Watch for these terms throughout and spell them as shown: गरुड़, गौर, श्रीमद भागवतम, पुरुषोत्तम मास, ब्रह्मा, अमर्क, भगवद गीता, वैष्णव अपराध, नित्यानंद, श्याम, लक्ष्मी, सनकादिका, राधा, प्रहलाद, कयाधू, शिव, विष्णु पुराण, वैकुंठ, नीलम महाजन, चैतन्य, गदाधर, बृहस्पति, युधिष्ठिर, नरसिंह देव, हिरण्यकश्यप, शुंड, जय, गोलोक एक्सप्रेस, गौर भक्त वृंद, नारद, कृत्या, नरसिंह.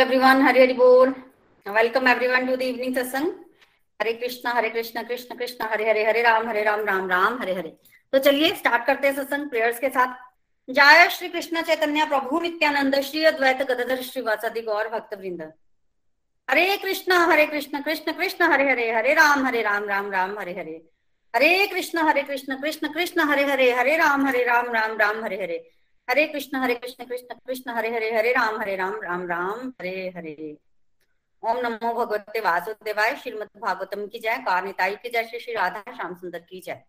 Everyone, Hare Hare Bol. Welcome everyone to the evening session. Hare Krishna, Krishna Krishna, Hare Hare, Hare Ram, Ram Ram, Hare Hare. तो चलिए start करते हैं सत्संग prayers के साथ। जय श्री कृष्ण चैतन्य प्रभु नित्यानंद श्री अद्वैत गदाधर श्री वासदि गौर भक्त वृंद। हरे कृष्ण कृष्ण कृष्ण हरे हरे, हरे राम राम राम हरे हरे। हरे कृष्ण कृष्ण कृष्ण हरे राम राम राम हरे हरे। हरे कृष्ण कृष्ण कृष्ण हरे राम राम राम हरे हरे। ओम नमो भगवते वासुदेवाय। श्रीमद भागवतम की जय, गौर निताई की जय, श्री राधा श्याम सुंदर की जय।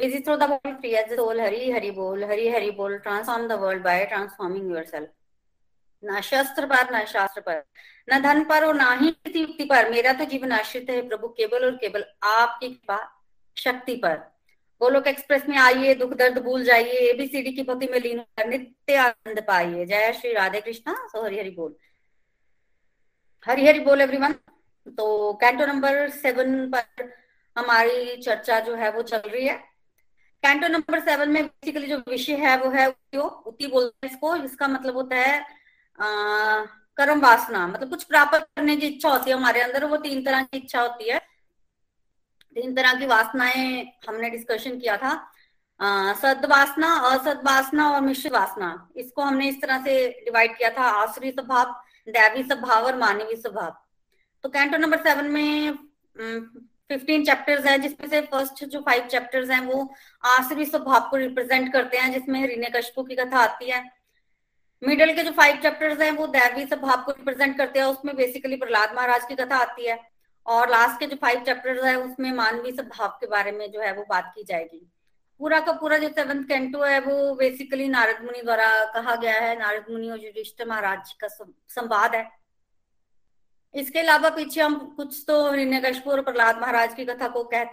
विजय through the body free as soul. Hari Hari बोल, हरि हरि बोल। Transform the world by transforming yourself. ना शस्त्र पर, ना शास्त्र पर, ना धन पर और ना ही युक्ति पर, मेरा तो जीवन आश्रित है प्रभु केवल और केवल आपकी कृपा शक्ति पर। गोलोक एक्सप्रेस में आइए, दुख दर्द भूल जाइए, एबीसीडी की भक्ति में लीन होकर नित्य आनंद पाइए। जय श्री राधे कृष्णा। सो हरि हरि बोल, हरि हरि बोल एवरीवन। तो कैंटो नंबर 7 पर हमारी चर्चा जो है वो चल रही है। कैंटो नंबर 7 में बेसिकली जो विषय है वो है उद्योग। उति बोलते हैं इसको, जिसका मतलब होता है कर्म वासना। मतलब कुछ प्राप्त करने की इच्छा होती है हमारे अंदर। वो 3 तरह की इच्छा होती है, 3 तरह की वासनाएं हमने डिस्कशन किया था। सद्वासना, असद्वासना और मिश्र वासना। इसको हमने इस तरह से डिवाइड किया था, आसुरी स्वभाव, दैवी स्वभाव और मानवीय स्वभाव। तो कैंटो नंबर 7 में 15 चैप्टर्स हैं, जिसमें से फर्स्ट जो 5 चैप्टर्स हैं वो आसुरी स्वभाव को रिप्रेजेंट करते हैं, जिसमें हिरण्यकश्यप की कथा आती है। मिडल के जो 5 चैप्टर्स हैं वो दैवी स्वभाव को रिप्रेजेंट करते हैं, उसमें बेसिकली प्रहलाद महाराज की कथा आती है। और लास्ट के जो 5 चैप्टर्स है उसमें मानवीय स्वभाव के बारे में जो है वो बात की जाएगी। पूरा का पूरा जो 7th कैंटो है वो बेसिकली नारद मुनि द्वारा कहा गया है। नारद मुनि और युधिष्ठिर महाराज का संवाद है। इसके अलावा पीछे हम कुछ तो हिरण्यकश्यप और प्रहलाद महाराज की कथा को कह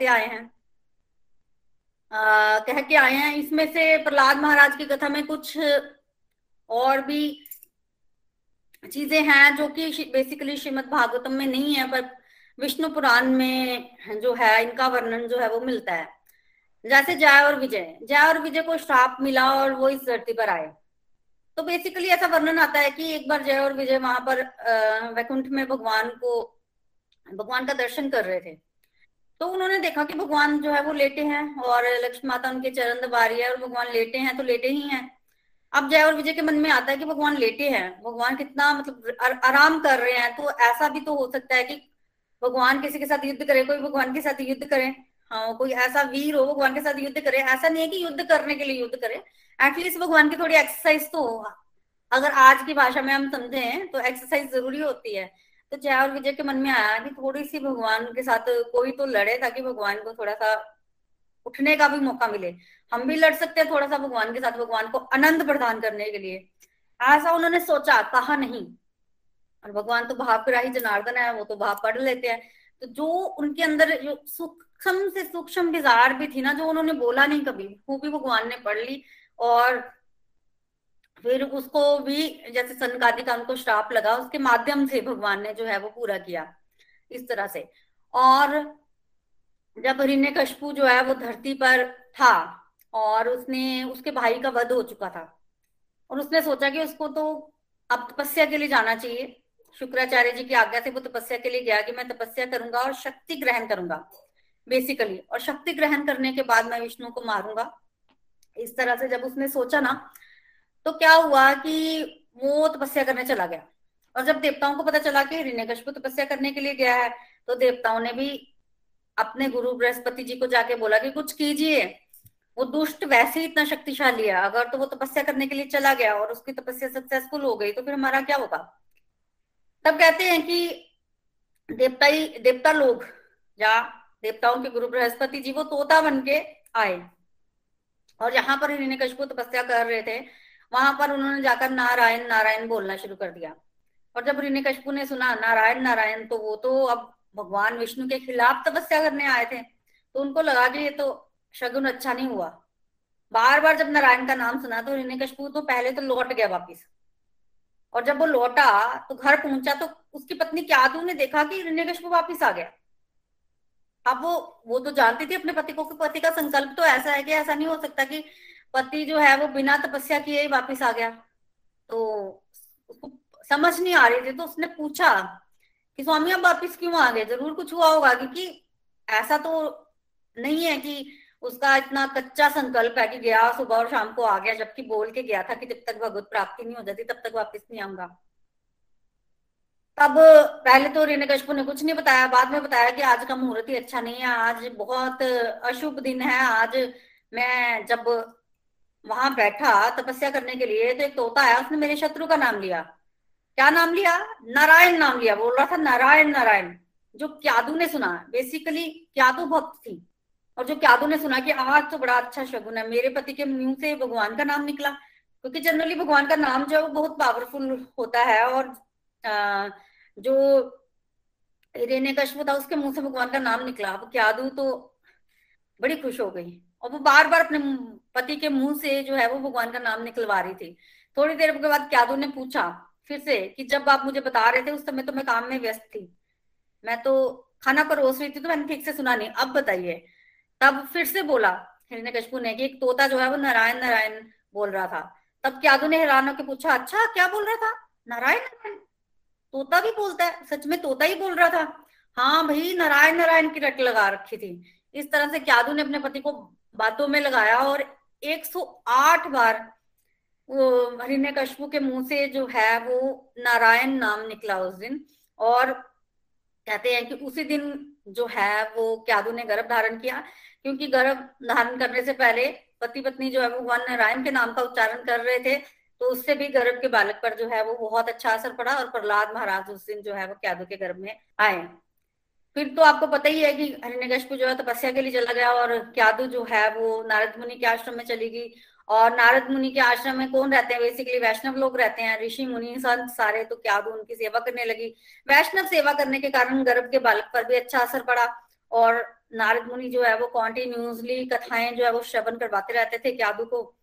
के आए हैं। इसमें से प्रहलाद महाराज की कथा में कुछ और भी चीजें हैं जो कि बेसिकली श्रीमद भागवतम में नहीं है, पर विष्णु पुराण में जो है इनका वर्णन जो है वो मिलता है। जैसे जय और विजय को श्राप मिला और वो इस धरती पर आए। तो बेसिकली ऐसा वर्णन आता है कि एक बार जय और विजय वहां पर वैकुंठ में भगवान का दर्शन कर रहे थे। तो उन्होंने देखा कि भगवान जो है वो लेटे हैं और लक्ष्मी माता उनके चरण दबा रही है और भगवान लेटे हैं, तो लेटे ही हैं। अब जय और विजय के मन में आता है कि भगवान लेटे हैं, भगवान कितना मतलब आराम कर रहे हैं। तो ऐसा भी तो हो सकता है कि भगवान किसी के साथ युद्ध करे, कोई भगवान के साथ युद्ध करे। हाँ, कोई ऐसा वीर हो भगवान के साथ युद्ध करे। ऐसा नहीं है कि युद्ध करने के लिए युद्ध करे, एटलीस्ट भगवान की थोड़ी एक्सरसाइज तो हो। अगर आज की भाषा में हम समझे तो एक्सरसाइज जरूरी होती है। तो जय और विजय के मन में आया कि थोड़ी सी भगवान के साथ कोई तो लड़े, ताकि भगवान को थोड़ा सा उठने का भी मौका मिले। हम भी लड़ सकते हैं थोड़ा सा भगवान के साथ, भगवान को आनंद प्रदान करने के लिए। ऐसा उन्होंने सोचा, कहा नहीं। और भगवान तो भावग्राही जनार्दन है, वो तो भाव पढ़ लेते हैं। तो जो उनके अंदर जो सूक्ष्म से सूक्ष्म विचार भी थी ना, जो उन्होंने बोला नहीं कभी, वो भी भगवान ने पढ़ ली। और फिर उसको भी जैसे सनकादिका उनको श्राप लगा, उसके माध्यम से भगवान ने जो है वो पूरा किया इस तरह से। और जब हिरण्यकश्यप जो है वो धरती पर था और उसके भाई का वध हो चुका था, और उसने सोचा कि उसको तो अब तपस्या के लिए जाना चाहिए। शुक्राचार्य जी की आज्ञा से वो तपस्या के लिए गया कि मैं तपस्या करूंगा और शक्ति ग्रहण करूंगा बेसिकली, और शक्ति ग्रहण करने के बाद मैं विष्णु को मारूंगा। इस तरह से जब उसने सोचा ना, तो क्या हुआ कि वो तपस्या करने चला गया। और जब देवताओं को पता चला कि हिरण्यकश्यप तपस्या करने के लिए गया है, तो देवताओं ने भी अपने गुरु बृहस्पति जी को जाके बोला कि कुछ कीजिए। वो दुष्ट वैसे ही इतना शक्तिशाली है, अगर तो वो तपस्या करने के लिए चला गया और उसकी तपस्या सक्सेसफुल हो गई तो फिर हमारा क्या होगा। तब कहते हैं कि देवता लोग या देवताओं के गुरु बृहस्पति जी वो तोता बन के आए और जहां पर हिरण्यकश्यप तपस्या कर रहे थे वहां पर उन्होंने जाकर नारायण नारायण बोलना शुरू कर दिया। और जब हिरण्यकश्यप ने सुना नारायण नारायण, तो वो तो अब भगवान विष्णु के खिलाफ तपस्या करने आए थे, तो उनको लगा कि ये तो शगुन अच्छा नहीं हुआ। बार बार जब नारायण का नाम सुना तो हिरण्यकश्यप तो पहले तो लौट गया वापिस, और जब वो लौटा तो घर पहुंचा तो उसकी पत्नी कयाधू ने देखा कि हिरण्यकश्यप वापिस आ गया। अब वो तो जानती थी अपने पति को कि पति का संकल्प तो ऐसा है कि ऐसा नहीं हो सकता कि पति जो है वो बिना तपस्या किए ही वापिस आ गया। तो उसको समझ नहीं आ रही थी, तो उसने पूछा कि स्वामी आप वापिस क्यों आ गए, जरूर कुछ हुआ होगा, क्योंकि ऐसा तो नहीं है कि उसका इतना कच्चा संकल्प है कि गया सुबह और शाम को आ गया, जबकि बोल के गया था कि जब तक भगवत प्राप्ति नहीं हो जाती तब तक वापस नहीं आऊंगा। तब पहले तो हिरण्यकश्यप ने कुछ नहीं बताया, बाद में बताया कि आज का मुहूर्त ही अच्छा नहीं है, आज बहुत अशुभ दिन है, आज मैं जब वहां बैठा तपस्या करने के लिए तो एक तोता आया, उसने मेरे शत्रु का नाम लिया। क्या नाम लिया? नारायण नाम लिया, बोल रहा था नारायण नारायण। जो कयाधू ने सुना, बेसिकली कयाधू भक्त थी, और जो कयाधू ने सुना कि आज तो बड़ा अच्छा शगुन है, मेरे पति के मुंह से भगवान का नाम निकला, क्योंकि जनरली भगवान का नाम जो है वो बहुत पावरफुल होता है, और जो हिरण्यकश्यप था उसके मुंह से भगवान का नाम निकला। वो कयाधू तो बड़ी खुश हो गई और वो बार बार अपने पति के मुंह से जो है वो भगवान का नाम निकलवा रही थी। थोड़ी देर के बाद कयाधू ने पूछा फिर से कि जब आप मुझे बता रहे थे उस समय तो मैं काम में व्यस्त थी, मैं तो खाना परोस रही थी तो मैंने ठीक से सुना नहीं, अब बताइए। तब फिर से बोला हिरण्यकश्यप ने कि एक तोता जो है वो नारायण नारायण बोल रहा था। तब कयाधू ने हैरान होकर पूछा, अच्छा क्या बोल रहा था? नारायण नारायण, तोता भी बोलता है? सच में तोता ही बोल रहा था? हाँ भाई, नारायण नारायण की रट लगा रखी थी। इस तरह से कयाधू ने अपने पति को बातों में लगाया और 108 बार वो हिरण्यकश्यप के मुंह से जो है वो नारायण नाम निकला उस दिन। और कहते हैं कि उसी दिन जो है वो कयाधू ने गर्भ धारण किया, क्योंकि गर्भ धारण करने से पहले पति पत्नी जो है वो भगवान नारायण के नाम का उच्चारण कर रहे थे, तो उससे भी गर्भ के बालक पर जो है वो बहुत अच्छा असर पड़ा और प्रहलाद महाराज उस दिन जो है वो कयाधू के गर्भ में आए। फिर तो आपको पता ही है कि हिरण्यकश्यप जो है तपस्या के लिए चला गया और कयाधू जो है वो नारद मुनि के आश्रम में चली गई। और नारद मुनि के आश्रम में कौन रहते हैं? बेसिकली वैष्णव लोग रहते हैं, ऋषि मुनि संत सारे। तो कयाधू उनकी सेवा करने लगी। वैष्णव सेवा करने के कारण गर्भ के बालक पर भी अच्छा असर पड़ा और नारद मुनि जो है वो कॉन्टिन्यूसली कथाएं जो है वो श्रवण करवाते रहते थे कयाधू को,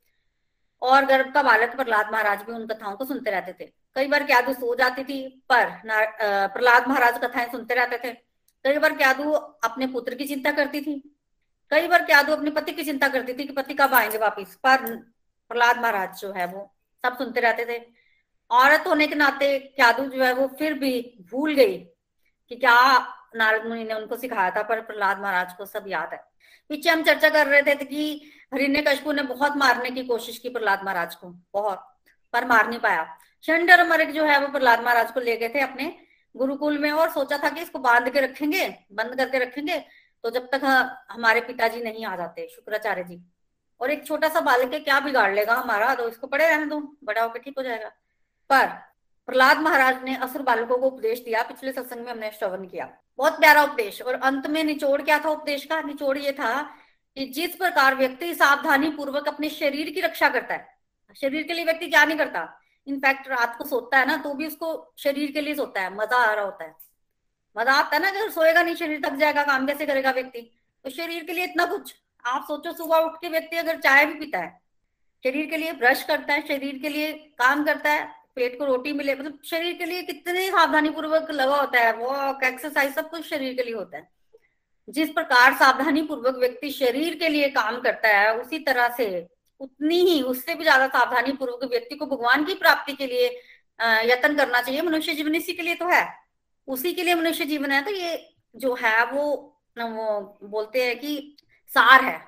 और गर्भ का बालक प्रहलाद महाराज भी उन कथाओं को सुनते रहते थे। कई बार कयाधू सो जाती थी पर प्रहलाद महाराज कथाएं सुनते रहते थे। कई बार कयाधू अपने पुत्र की चिंता करती थी, कई बार कयाधू अपने पति की चिंता करती थी कि पति कब आएंगे वापिस, पर प्रहलाद महाराज जो है वो सब सुनते रहते थे। औरत होने के नाते कयाधू जो है वो फिर भी भूल गई कि क्या नारद मुनि ने उनको सिखाया था, पर प्रहलाद महाराज को सब याद है। पीछे हम चर्चा कर रहे थे कि हिरण्यकश्यप ने बहुत मारने की कोशिश की प्रहलाद महाराज को, बहुत, पर मार नहीं पाया। शुंड और अमर्क जो है वो प्रहलाद महाराज को ले गए थे अपने गुरुकुल में और सोचा था कि इसको बंद करके रखेंगे तो जब तक हमारे पिताजी नहीं आ जाते शुक्राचार्य जी, और एक छोटा सा बालक है क्या बिगाड़ लेगा हमारा, तो इसको पड़े रहने दो, बड़ा होकर ठीक हो जाएगा। पर प्रहलाद महाराज ने असुर बालकों को उपदेश दिया, पिछले सत्संग में हमने श्रवण किया, बहुत प्यारा उपदेश। और अंत में निचोड़ क्या था उपदेश का? निचोड़ ये था कि जिस प्रकार व्यक्ति सावधानी पूर्वक अपने शरीर की रक्षा करता है, शरीर के लिए व्यक्ति क्या नहीं करता, इनफैक्ट रात को सोता है ना तो भी उसको शरीर के लिए सोता है, मजा आ रहा होता है, मजा आता है ना, अगर सोएगा नहीं शरीर थक जाएगा, काम कैसे करेगा व्यक्ति, तो शरीर के लिए इतना कुछ। आप सोचो सुबह उठ के व्यक्ति अगर चाय भी पीता है, शरीर के लिए ब्रश करता है, शरीर के लिए काम करता है, पेट को रोटी मिले, मतलब शरीर के लिए कितने सावधानी पूर्वक लगा होता है, वॉक एक्सरसाइज सब कुछ शरीर के लिए होता है। जिस प्रकार सावधानी पूर्वक व्यक्ति शरीर के लिए काम करता है, उसी तरह से उतनी ही उससे भी ज्यादा सावधानी पूर्वक व्यक्ति को भगवान की प्राप्ति के लिए यत्न करना चाहिए। मनुष्य जीवन इसी के लिए तो है, उसी के लिए मनुष्य जीवन है। तो ये जो है वो बोलते हैं कि सार है।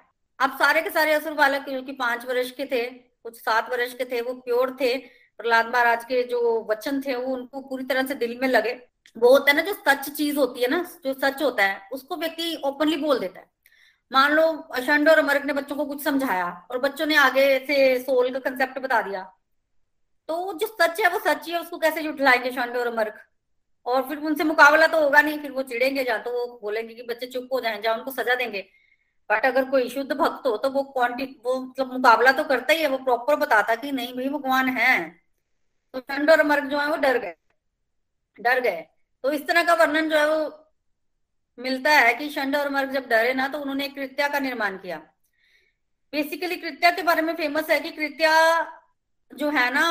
अब सारे के सारे असुर बालक जो कि 5 वर्ष के थे, कुछ 7 वर्ष के थे, वो प्योर थे। प्रहलाद महाराज के जो वचन थे वो उनको पूरी तरह से दिल में लगे। वो होता है ना जो सच चीज होती है ना, जो सच होता है उसको व्यक्ति ओपनली बोल देता है। मान लो अशंड और अमर्क ने बच्चों को कुछ समझाया और बच्चों ने आगे से सोल का कंसेप्ट बता दिया, तो जो सच है वो सच ही है, उसको कैसे झुठलाएंगे शंड और अमर्क। और फिर उनसे मुकाबला तो होगा नहीं, फिर वो चिड़ेंगे, या तो वो बोलेंगे कि बच्चे चुप हो जाएं, या उनको सजा देंगे। बट अगर कोई शुद्ध भक्त हो तो वो मतलब मुकाबला तो करता ही है, वो प्रॉपर बताता कि नहीं भाई भगवान है। तो शंड और अमर्क जो है वो डर गए। तो इस तरह का वर्णन जो है वो मिलता है कि शंड और अमर्क जब डरे ना तो उन्होंने कृत्या का निर्माण किया। बेसिकली कृत्या के बारे में फेमस है कि कृत्या जो है ना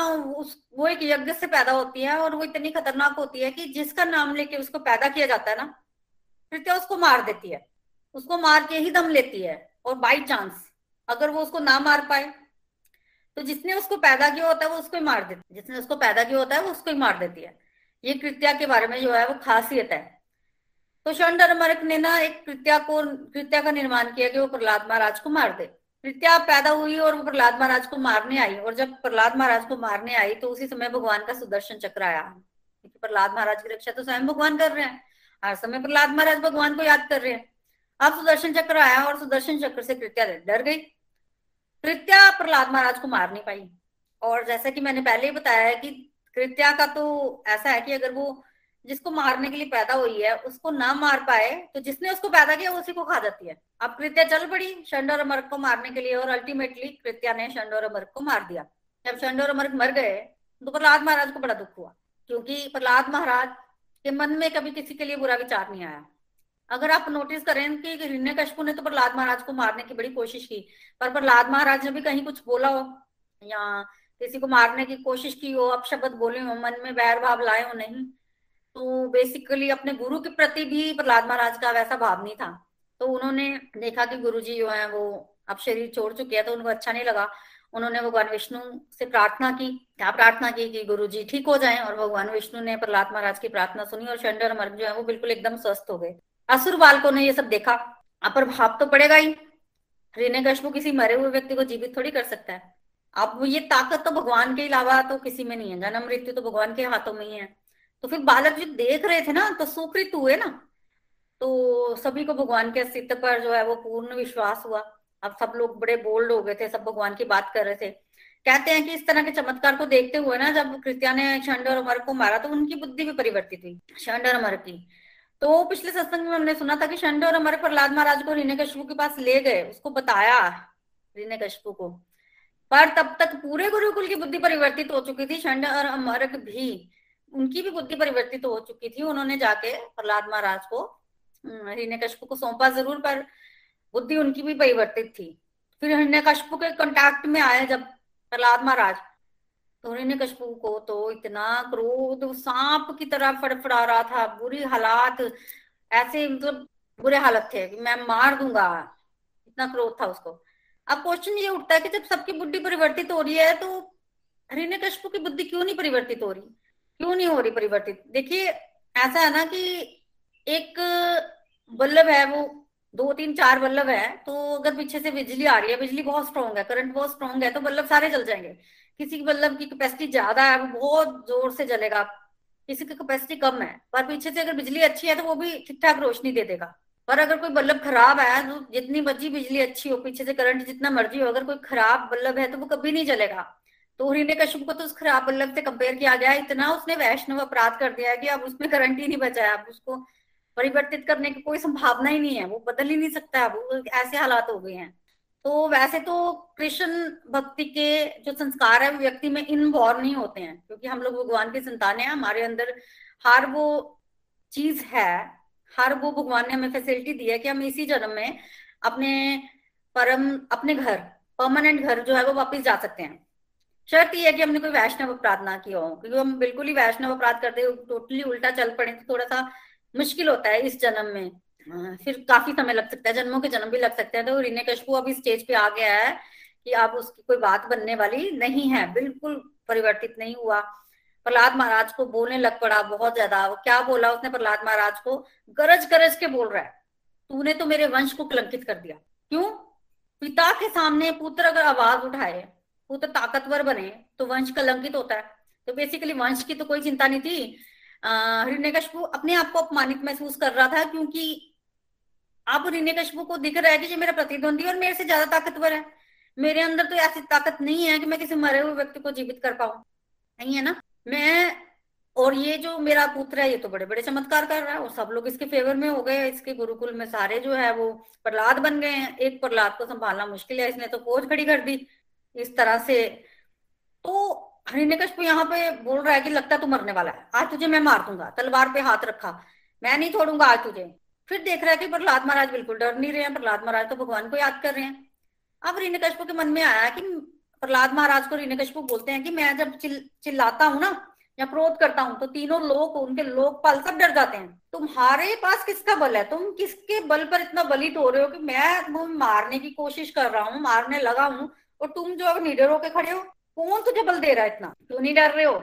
वो एक यज्ञ से पैदा होती है और वो इतनी खतरनाक होती है कि जिसका नाम लेके उसको पैदा किया जाता है ना, कृत्या उसको मार देती है, उसको मार के ही दम लेती है। और बाय चांस अगर वो उसको ना मार पाए तो जिसने उसको पैदा किया होता है वो उसको ही मार देती है, जिसने उसको पैदा किया होता है वो उसको ही मार देती है। ये कृत्या के बारे में जो है वो खासियत है। तो शंड और अमर्क ने ना एक कृत्या का निर्माण किया कि वो प्रहलाद महाराज को मार दे। कृत्या पैदा हुई और वो प्रहलाद महाराज को मारने आई, और जब प्रहलाद महाराज को मारने आई तो उसी समय भगवान का सुदर्शन चक्र आया। प्रहलाद महाराज की रक्षा तो स्वयं भगवान कर रहे हैं, हर समय प्रहलाद महाराज भगवान को याद कर रहे हैं। अब सुदर्शन चक्र आया और सुदर्शन चक्र से कृत्या डर गई। कृत्या प्रहलाद महाराज को मार नहीं पाई। और जैसा कि मैंने पहले ही बताया है कि कृत्या का तो ऐसा है कि अगर वो जिसको मारने के लिए पैदा हुई है उसको ना मार पाए तो जिसने उसको पैदा किया उसी को खा जाती है। अब कृत्या चल पड़ी शंड और अमर्क को मारने के लिए, और अल्टीमेटली कृत्या ने शंड और अमर्क को मार दिया। जब शंड और अमर्क मर गए तो प्रहलाद महाराज को बड़ा दुख हुआ, क्योंकि प्रहलाद महाराज के मन में कभी किसी के लिए बुरा विचार नहीं आया। अगर आप नोटिस करें कि हिरण्यकश्यप ने तो प्रहलाद महाराज को मारने की बड़ी कोशिश की, पर प्रहलाद महाराज ने भी कहीं कुछ बोला हो या किसी को मारने की कोशिश की हो, अपशब्द बोले हो, मन में बैर भाव लाए हो नहीं, तो बेसिकली अपने गुरु के प्रति भी प्रहलाद महाराज का वैसा भाव नहीं था। तो उन्होंने देखा कि गुरुजी जो है वो अब शरीर छोड़ चुके हैं, तो उनको अच्छा नहीं लगा। उन्होंने भगवान विष्णु से प्रार्थना की। क्या प्रार्थना की कि गुरुजी ठीक हो जाएं, और भगवान विष्णु ने प्रहलाद महाराज की प्रार्थना सुनी और शंड और अमर्क जो है वो बिल्कुल एकदम स्वस्थ हो गए। असुर बालकों ने ये सब देखा, अब प्रभाव तो पड़ेगा ही। हिरण्यकश्यप किसी मरे हुए व्यक्ति को जीवित थोड़ी कर सकता है। अब ये ताकत तो भगवान के अलावा तो किसी में नहीं है, जन्म मृत्यु तो भगवान के हाथों में ही है। तो फिर बालक जो देख रहे थे ना तो सुकृत हुए ना, तो सभी को भगवान के अस्तित्व पर जो है वो पूर्ण विश्वास हुआ। अब सब लोग बड़े बोल्ड हो गए थे, सब भगवान की बात कर रहे थे। कहते हैं कि इस तरह के चमत्कार को देखते हुए ना जब कृत्या ने शंड और अमर्क को मारा तो उनकी बुद्धि भी परिवर्तित हुई, शंड और अमर्क की। तो पिछले सत्संग में हमने सुना था कि शंड और अमर्क प्रहलाद महाराज को हिरण्यकश्यप के पास ले गए, उसको बताया हिरण्यकश्यप को, पर तब तक पूरे गुरुकुल की बुद्धि परिवर्तित हो चुकी थी। शंड और अमर्क भी, उनकी भी बुद्धि परिवर्तित हो चुकी थी। उन्होंने जाके प्रहलाद महाराज को हिरण्यकश्यप को सौंपा जरूर, पर बुद्धि उनकी भी परिवर्तित थी। फिर हिरण्यकश्यप के कांटेक्ट में आए जब प्रहलाद महाराज, तो हिरण्यकश्यप को तो इतना क्रोध, सांप की तरह फड़फड़ा रहा था, बुरी हालात, ऐसे मतलब बुरे हालत थे कि मैं मार दूंगा, इतना क्रोध था उसको। अब क्वेश्चन ये उठता है कि जब सबकी बुद्धि परिवर्तित हो रही है तो हिरण्यकश्यप की बुद्धि क्यों नहीं परिवर्तित हो रही, क्यों नहीं हो रही परिवर्तित। देखिए ऐसा है ना कि एक बल्ब है, वो 2 3 4 बल्ब है, तो अगर पीछे से बिजली आ रही है, बिजली बहुत स्ट्रॉन्ग है, करंट बहुत स्ट्रॉन्ग है, तो बल्ब सारे जल जाएंगे। किसी के बल्ब की कैपेसिटी ज्यादा है, वो बहुत जोर से जलेगा, किसी की कैपेसिटी कम है, पर पीछे से अगर बिजली अच्छी है तो वो भी ठीक ठाक रोशनी दे देगा। पर अगर कोई बल्ब खराब है तो जितनी मर्जी बिजली अच्छी हो, पीछे से करंट जितना मर्जी हो, अगर कोई खराब बल्ब है तो वो कभी नहीं जलेगा। तो हिरण्यकश्यप को तो उस खराब बल्लभ से कंपेयर किया गया, इतना उसने वैष्णव अपराध कर दिया है कि अब उसमें करंट ही नहीं बचा है, अब उसको परिवर्तित करने की कोई संभावना ही नहीं है, वो बदल ही नहीं सकता है, अब ऐसे हालात हो गए हैं। तो वैसे तो कृष्ण भक्ति के जो संस्कार है वो व्यक्ति में इनबॉर्न ही होते हैं, क्योंकि हम लोग भगवान की संतान है, हमारे अंदर हर वो चीज है, हर वो भगवान ने हमें फैसिलिटी दी है कि हम इसी जन्म में अपने घर, परमानेंट घर जो है वो वापिस जा सकते हैं। शर्त यह है कि हमने कोई वैष्णव अपराध ना किया हो, क्योंकि हम बिल्कुल ही वैष्णव अपराध करते टोटली उल्टा चल पड़े तो थोड़ा सा मुश्किल होता है इस जन्म में, फिर काफी समय लग सकता है, जन्मों के जन्म भी लग सकते हैं। तो हिरण्यकश्यप अभी स्टेज पे आ गया है कि अब उसकी कोई बात बनने वाली नहीं है, बिल्कुल परिवर्तित नहीं हुआ। प्रहलाद महाराज को बोलने लग पड़ा बहुत ज्यादा। क्या बोला उसने प्रहलाद महाराज को, गरज गरज के बोल रहा है, तूने तो मेरे वंश को कलंकित कर दिया। क्यों? पिता के सामने पुत्र अगर आवाज उठाए, पुत्र ताकतवर बने तो वंश कलंकित होता है। तो बेसिकली वंश की तो कोई चिंता नहीं थी। हिरण्यकश्यप अपने आप को अपमानित महसूस कर रहा था, क्योंकि अब हिरण्यकश्यप को दिख रहा है कि ये मेरा प्रतिद्वंदी और मेरे से ज्यादा ताकतवर है, मेरे अंदर तो ऐसी ताकत नहीं है कि मैं किसी मरे हुए व्यक्ति को जीवित कर पाऊं, नहीं है ना मैं, और ये जो मेरा पुत्र है ये तो बड़े बड़े चमत्कार कर रहा है और सब लोग इसके फेवर में हो गए, इसके गुरुकुल में सारे जो है वो प्रहलाद बन गए हैं, एक प्रहलाद को संभालना मुश्किल है, इसने तो फौज खड़ी कर दी। इस तरह से तो हिरण्यकश्यप यहाँ पे बोल रहा है कि लगता है तू मरने वाला है, आज तुझे मैं मार दूंगा, तलवार पे हाथ रखा, मैं नहीं छोड़ूंगा आज तुझे। फिर देख रहा है कि प्रहलाद महाराज बिल्कुल डर नहीं रहे हैं, प्रहलाद महाराज तो भगवान को याद कर रहे हैं। अब हिरण्यकश्यप के मन में आया कि प्रहलाद महाराज को हिरण्यकश्यप बोलते हैं कि मैं जब चिल्लाता हूँ ना या क्रोध करता हूँ तो तीनों लोक उनके लोकपाल सब डर जाते हैं, तुम्हारे पास किसका बल है, तुम किसके बल पर इतना बलित हो रहे हो कि मैं वो मारने की कोशिश कर रहा हूँ, मारने लगा हूँ और तुम जो अब निडर होके खड़े हो, कौन तुझे बल दे रहा है, इतना क्यों नहीं डर रहे हो।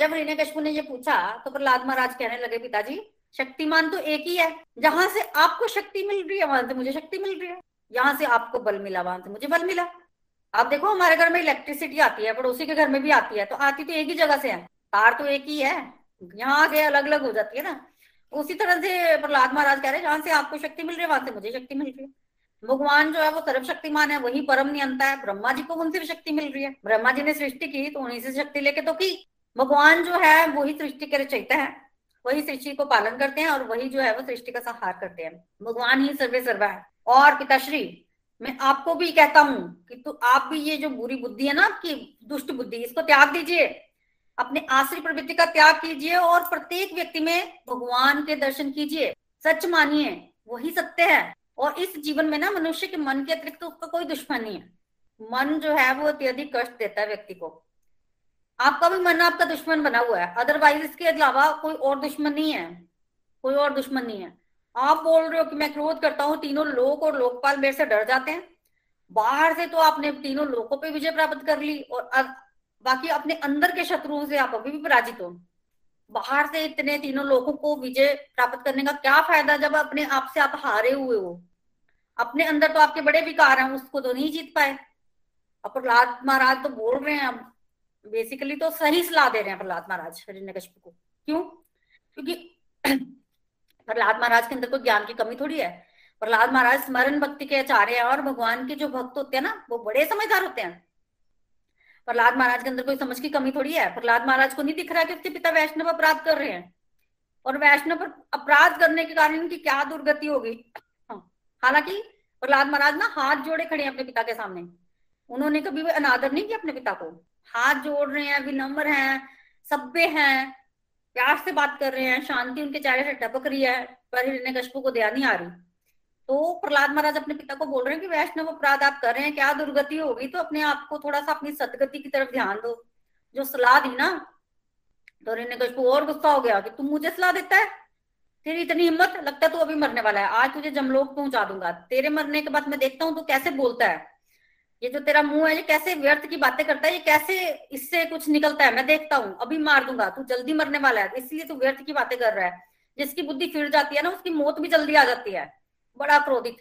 जब हिरण्यकश्यप ने ये पूछा तो प्रहलाद महाराज कहने लगे पिताजी शक्तिमान तो एक ही है, जहां से आपको शक्ति मिल रही है वहां से मुझे शक्ति मिल रही है, यहाँ से आपको बल मिला वहां से मुझे बल मिला। आप देखो हमारे घर में इलेक्ट्रिसिटी आती है, पड़ोसी के घर में भी आती है, तो आती तो एक ही जगह से है, तार तो एक ही है, यहाँ आके अलग अलग हो जाती है ना। उसी तरह से प्रहलाद महाराज कह रहे हैं जहां से आपको शक्ति मिल रही है वहां से मुझे शक्ति मिल रही है। भगवान जो है वो सर्वशक्तिमान है, वही परम नियंता है, ब्रह्मा जी को उनसे भी शक्ति मिल रही है, ब्रह्मा जी ने सृष्टि की तो उन्हीं से शक्ति लेके तो की। भगवान जो है वही सृष्टि के रचयिता है, वही सृष्टि को पालन करते हैं और वही जो है वो सृष्टि का संहार करते हैं, भगवान ही सर्वे सर्वा है। और पिताश्री मैं आपको भी कहता हूँ कि तो आप भी ये जो बुरी बुद्धि है ना आपकी, दुष्ट बुद्धि, इसको त्याग दीजिए, अपने आश्री प्रवृत्ति का त्याग कीजिए और प्रत्येक व्यक्ति में भगवान के दर्शन कीजिए। सच मानिए वही सत्य है और इस जीवन में ना मनुष्य के मन के अतिरिक्त उसका कोई दुश्मन नहीं है। मन जो है वो अत्यधिक कष्ट देता है व्यक्ति को, आपका भी मन आपका दुश्मन बना हुआ है, अदरवाइज इसके अलावा कोई और दुश्मन नहीं है, कोई और दुश्मन नहीं है। आप बोल रहे हो कि मैं क्रोध करता हूँ, तीनों लोक और लोकपाल मेरे से डर जाते हैं, बाहर से तो आपने तीनों लोकों पे विजय प्राप्त कर ली और बाकी अपने अंदर के शत्रुओं से आप अभी भी पराजित हो। बाहर से इतने तीनों लोकों को विजय प्राप्त करने का क्या फायदा जब अपने आप से आप हारे हुए हो, अपने अंदर तो आपके बड़े विकार हैं, उसको तो नहीं जीत पाए। अब प्रहलाद महाराज तो बोल रहे हैं, अब बेसिकली तो सही सलाह दे रहे हैं प्रहलाद महाराज हिरण्यकश्यप को, क्यों, क्योंकि प्रहलाद महाराज के अंदर कोई ज्ञान की कमी थोड़ी है। प्रहलाद महाराज स्मरण भक्ति के आचार्य हैं और भगवान के जो भक्त होते हैं ना वो बड़े समझदार होते हैं। प्रहलाद महाराज के अंदर कोई समझ की कमी थोड़ी है। प्रहलाद महाराज को नहीं दिख रहा कि उसके पिता वैष्णव अपराध कर रहे हैं और वैष्णव अपराध करने के कारण इनकी क्या दुर्गति होगी। हालांकि प्रहलाद महाराज ना हाथ जोड़े खड़े हैं अपने पिता के सामने, उन्होंने कभी भी अनादर नहीं किया अपने पिता को, हाथ जोड़ रहे हैं, विनम्र हैं, सभ्य हैं, प्यार से बात कर रहे हैं, शांति उनके चेहरे से टपक रही है, पर हिरण्यकश्यप को दया नहीं आ रही। तो प्रहलाद महाराज अपने पिता को बोल रहे हैं कि वैष्णव अपराध आप कर रहे हैं, क्या दुर्गति होगी, तो अपने आप को थोड़ा सा अपनी सदगति की तरफ ध्यान दो, जो सलाह दी ना। तो हिरण्यकश्यप को और गुस्सा हो गया कि तुम मुझे सलाह देता है, तेरी इतनी हिम्मत, लगता है तू अभी मरने वाला है, आज तुझे जमलोक पहुंचा दूंगा, तेरे मरने के बाद मैं देखता हूँ तू कैसे बोलता है, ये जो तेरा मुंह है ये कैसे व्यर्थ की बातें करता है, ये कैसे इससे कुछ निकलता है मैं देखता हूँ, अभी मार दूंगा, तू जल्दी मरने वाला है इसलिए तू व्यर्थ की बातें कर रहा है। जिसकी बुद्धि फिर जाती है ना उसकी मौत भी जल्दी आ जाती है। बड़ा क्रोधित,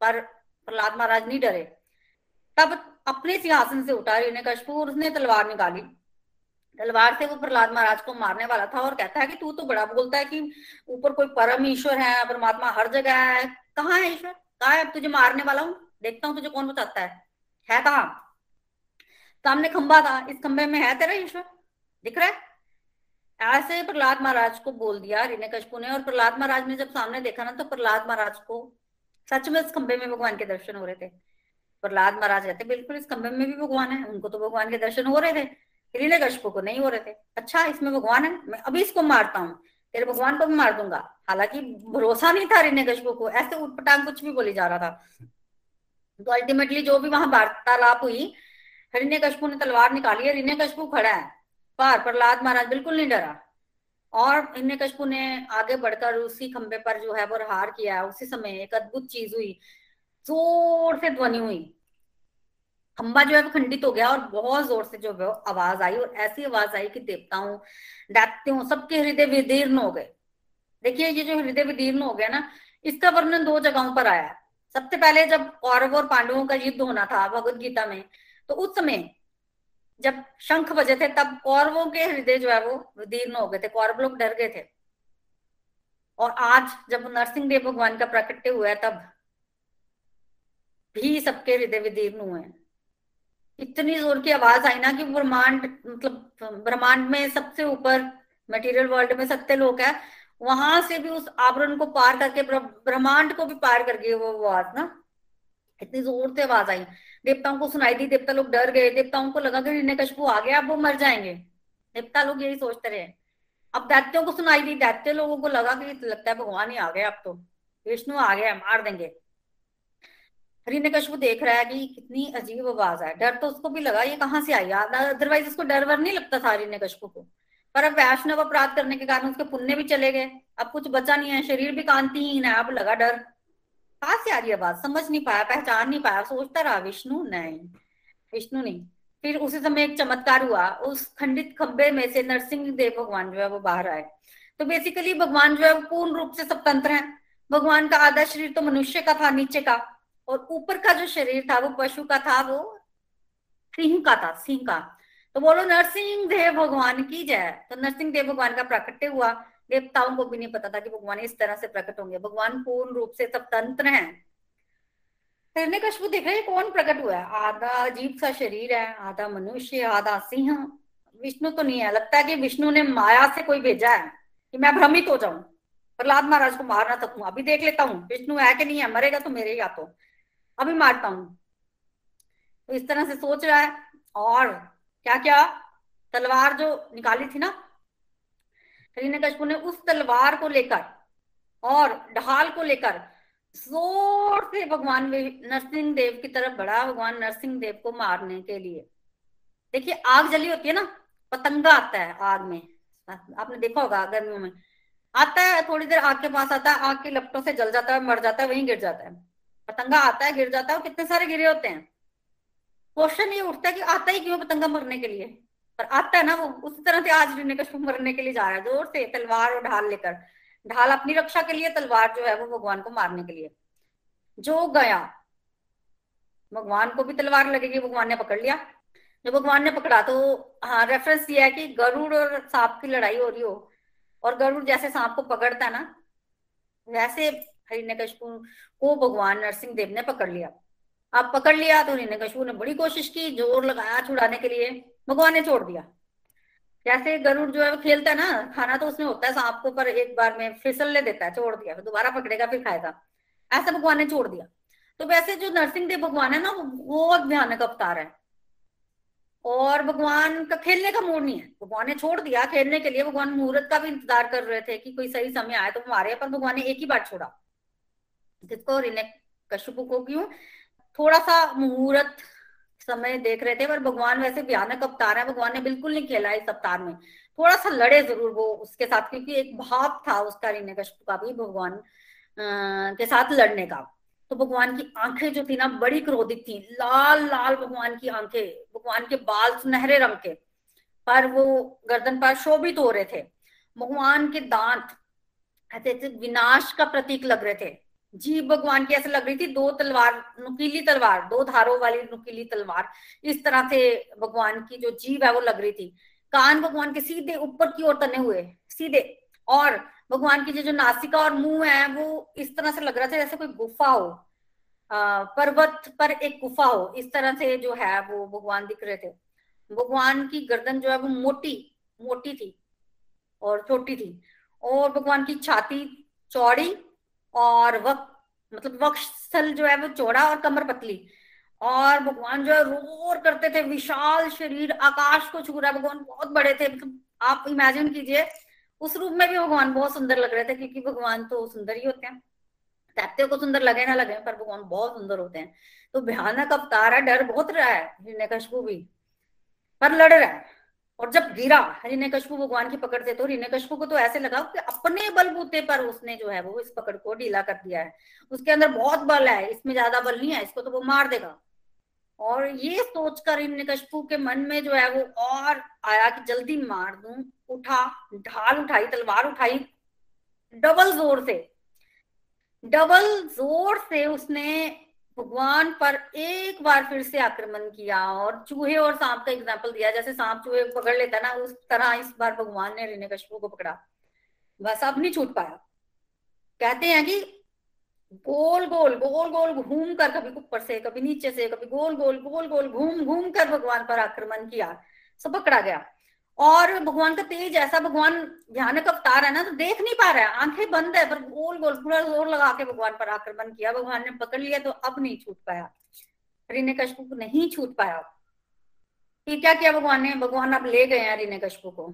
पर प्रहलाद महाराज नहीं डरे। तब अपने सिंहासन से उठा हिरण्यकश्यप और उसने तलवार निकाली, तलवार से वो प्रहलाद महाराज को मारने वाला था और कहता है कि तू तो बड़ा बोलता है कि ऊपर कोई परम ईश्वर है, परमात्मा हर जगह है, कहाँ है ईश्वर, कहाँ है, अब तुझे मारने वाला हूँ, देखता हूँ तुझे कौन बचाता है कहाँ। सामने खंबा था, इस खंबे में है तेरा ईश्वर, दिख रहा है, ऐसे प्रहलाद महाराज को बोल दिया हिरण्यकश्यप ने। और प्रहलाद महाराज ने जब सामने देखा ना तो प्रहलाद महाराज को सच में इस खंबे में भगवान के दर्शन हो रहे थे। प्रहलाद महाराज कहते बिल्कुल इस खंबे में भी भगवान है, उनको तो भगवान के दर्शन हो रहे थे, हिरण्यकश्यप को नहीं हो रहे थे। अच्छा इसमें भगवान है, मैं अभी इसको मारता हूँ, तेरे भगवान को भी मार दूंगा। हालांकि भरोसा नहीं था हिरण्यकश्यप को, ऐसे उटपटांग कुछ भी बोली जा रहा था। तो अल्टीमेटली जो भी वहां वार्तालाप हुई, हिरण्यकश्यप ने तलवार निकाली है, हिरण्यकश्यप खड़ा है, पर प्रहलाद महाराज बिल्कुल नहीं डरा और हिरण्यकश्यप ने आगे बढ़कर उसी खंबे पर जो है वो प्रहार किया। उसी समय एक अद्भुत चीज हुई, जोर से ध्वनि हुई, खंबा जो है खंडित हो गया और बहुत जोर से जो आवाज आई, और ऐसी आवाज आई कि देवताओं दैत्यों सबके हृदय विदीर्ण हो गए। देखिये ये जो हृदय विदीर्ण हो गया ना, इसका वर्णन दो जगहों पर आया। सबसे पहले जब कौरव और पांडवों का युद्ध होना था भगवद गीता में, तो उस समय जब शंख बजे थे तब कौरवों के हृदय जो है वो विदीर्ण हो गए थे, कौरव लोग डर गए थे। और आज जब नरसिंह देव भगवान का प्राकट्य हुआ है तब भी सबके हृदय विदीर्ण हुए। इतनी जोर की आवाज आई ना कि ब्रह्मांड, मतलब ब्रह्मांड में सबसे ऊपर मटेरियल वर्ल्ड में सत्य लोक है, वहां से भी उस आवरण को पार करके ब्रह्मांड को भी पार करके वो आवाज ना इतनी जोर से आवाज आई। देवताओं को सुनाई दी, देवता लोग डर गए, देवताओं को लगा कि हिरण्यकश्यप आ गया, अब वो मर जाएंगे, देवता लोग यही सोचते रहे। अब दैत्यों को सुनाई दी, दैत्य लोगों को लगा कि लगता है भगवान ही आ गया, अब तो विष्णु आ गया, मार देंगे। हिरण्यकश्यप देख रहा है कि कितनी अजीब आवाज है, डर तो उसको भी लगा ये कहाँ से आई, अदरवाइज उसको डर वर नहीं लगता था हिरण्यकश्यप को, पर अब वैष्णव अपराध करने के कारण उसके पुण्य भी चले गए, अब कुछ बचा नहीं है, शरीर भी कांतिहीन है, अब लगा डर कहाँ से आ रही आवाज, समझ नहीं पाया, पहचान नहीं पाया, सोचता रहा विष्णु नहीं, विष्णु नहीं। फिर उसी समय एक चमत्कार हुआ, उस खंडित खंबे में से नरसिंह देव भगवान जो है वो बाहर आए। तो बेसिकली भगवान जो है वो पूर्ण रूप से स्वतंत्र है। भगवान का आधा शरीर तो मनुष्य का था नीचे का, और ऊपर का जो शरीर था वो पशु का था, वो सिंह का था, सिंह का। तो बोलो नरसिंह देव भगवान की जय। तो नरसिंह देव भगवान का प्राकट्य हुआ, देवताओं को भी नहीं पता था कि भगवान इस तरह से प्रकट होंगे, भगवान पूर्ण रूप से स्वतंत्र है। हिरण्यकश्यप देख रहे कौन प्रकट हुआ है, आधा अजीब सा शरीर है, आधा मनुष्य, आधा सिंह, विष्णु तो नहीं है, लगता है कि विष्णु ने माया से कोई भेजा है कि मैं भ्रमित हो जाऊं, प्रहलाद महाराज को मारना सकूं, अभी देख लेता हूँ विष्णु है कि नहीं है, मरेगा तो मेरे ही हाथों, अभी मारता हूं। तो इस तरह से सोच रहा है, और क्या क्या तलवार जो निकाली थी ना हिरण्यकश्यप ने, उस तलवार को लेकर और ढाल को लेकर जोर से भगवान नरसिंह देव की तरफ बढ़ा, भगवान नरसिंह देव को मारने के लिए। देखिए आग जली होती है ना, पतंगा आता है आग में, आपने देखा होगा गर्मियों में आता है, थोड़ी देर आग के पास आता है, आग के लपटों से जल जाता है, मर जाता है, वहीं गिर जाता है, पतंगा आता है गिर जाता है, और कितने सारे गिरे होते हैं। क्वेश्चन ये उठता है कि आता ही क्यों पतंगा मरने के लिए, पर आता है ना वो। उसी तरह से आज हिरण्यकश्यप मरने के लिए जा रहा है, जोर से तलवार और ढाल लेकर, ढाल अपनी रक्षा के लिए, तलवार जो है वो भगवान को मारने के लिए। जो गया भगवान को भी तलवार लगेगी, भगवान ने पकड़ लिया, जो भगवान ने पकड़ा। तो हाँ, रेफरेंस ये है कि गरुड़ और सांप की लड़ाई हो रही हो, और गरुड़ जैसे सांप को पकड़ता है ना, वैसे हिरण्यकश्यप को भगवान नरसिंह देव ने पकड़ लिया। अब पकड़ लिया तो हिरण्यकश्यप ने बड़ी कोशिश की, जोर लगाया छुड़ाने के लिए, भगवान ने छोड़ दिया। जैसे गरुड़ जो है वो खेलता है ना, खाना तो उसमें होता है सांप को, पर एक बार में फिसलने देता है, छोड़ दिया, फिर दोबारा पकड़ेगा, फिर खाएगा, ऐसा भगवान ने छोड़ दिया। तो वैसे जो नरसिंह देव भगवान है ना, वो बहुत भयानक अवतार है, और भगवान का खेलने का मूड नहीं है, भगवान ने छोड़ दिया खेलने के लिए। भगवान मुहूर्त का भी इंतजार कर रहे थे कि कोई सही समय आया तो वो मारे, पर भगवान ने एक ही बार छोड़ा जिसको हिरण्यकश्यप को। क्यों? थोड़ा सा मुहूर्त समय देख रहे थे, पर भगवान वैसे भयानक अवतार है, भगवान ने बिल्कुल नहीं खेला इस अवतार में। थोड़ा सा लड़े जरूर वो उसके साथ, क्योंकि एक भाव था उसका हिरण्यकश्यप का भी भगवान के साथ लड़ने का। तो भगवान की आंखें जो थी ना बड़ी क्रोधित थी, लाल लाल भगवान की आंखें, भगवान के बाल सुनहरे रंग के, पर वो गर्दन पर शोभित हो रहे थे, भगवान के दांत ऐसे ऐसे विनाश का प्रतीक लग रहे थे, जीभ भगवान की ऐसे लग रही थी, दो तलवार, नुकीली तलवार, दो धारों वाली नुकीली तलवार, इस तरह से भगवान की जो जीभ है वो लग रही थी। कान भगवान के सीधे ऊपर की ओर तने हुए सीधे, और भगवान की जो नासिका और मुंह है वो इस तरह से लग रहा था जैसे कोई गुफा हो, पर्वत पर एक गुफा हो, इस तरह से जो है वो भगवान दिख रहे थे। भगवान की गर्दन जो है वो मोटी मोटी थी और छोटी थी, और भगवान की छाती चौड़ी और मतलब वक्षस्थल जो है वो चौड़ा और कमर पतली, और भगवान जो है रोर करते थे, विशाल शरीर आकाश को छू रहा, भगवान बहुत बड़े थे। मतलब आप इमेजिन कीजिए उस रूप में भी भगवान बहुत सुंदर लग रहे थे, क्योंकि भगवान तो सुंदर ही होते हैं, दैत्यों को सुंदर लगे ना लगे, पर भगवान बहुत सुंदर होते हैं। तो भयानक अवतार है, डर बहुत रहा है हिरण्यकश्यप भी, पर लड़ रहा है। और जब गिरा हिरण्यकश्यप भगवान की पकड़ से, तो हिरण्यकश्यप को तो ऐसे लगा कि अपने बलबूते पर उसने जो है वो इस पकड़ को ढीला कर दिया है, उसके अंदर बहुत बल है, इसमें ज्यादा बल नहीं है, इसको तो वो मार देगा। और ये सोचकर हिरण्यकश्यप के मन में जो है वो और आया कि जल्दी मार दूं, उठा ढाल, उठाई तलवार, उठाई डबल जोर से, डबल जोर से उसने भगवान पर एक बार फिर से आक्रमण किया। और चूहे और सांप का एग्जाम्पल दिया, जैसे सांप चूहे पकड़ लेता ना, उस तरह इस बार भगवान ने हिरण्यकश्यप को पकड़ा। बस अब नहीं छूट पाया, कहते हैं कि गोल गोल घूम कर, कभी ऊपर से कभी नीचे से, कभी गोल गोल घूम घूम कर भगवान पर आक्रमण किया, सब पकड़ा गया। और भगवान का तेज ऐसा, भगवान भयानक अवतार है ना, तो देख नहीं पा रहा है, आंखें बंद है, पर गोल गोल पूरा जोर लगा के भगवान पर आक्रमण किया। भगवान ने पकड़ लिया तो अब नहीं छूट पाया, हिरण्यकश्यप को नहीं छूट पाया। फिर क्या किया भगवान ने, भगवान अब ले गए हैं हिरण्यकश्यप को,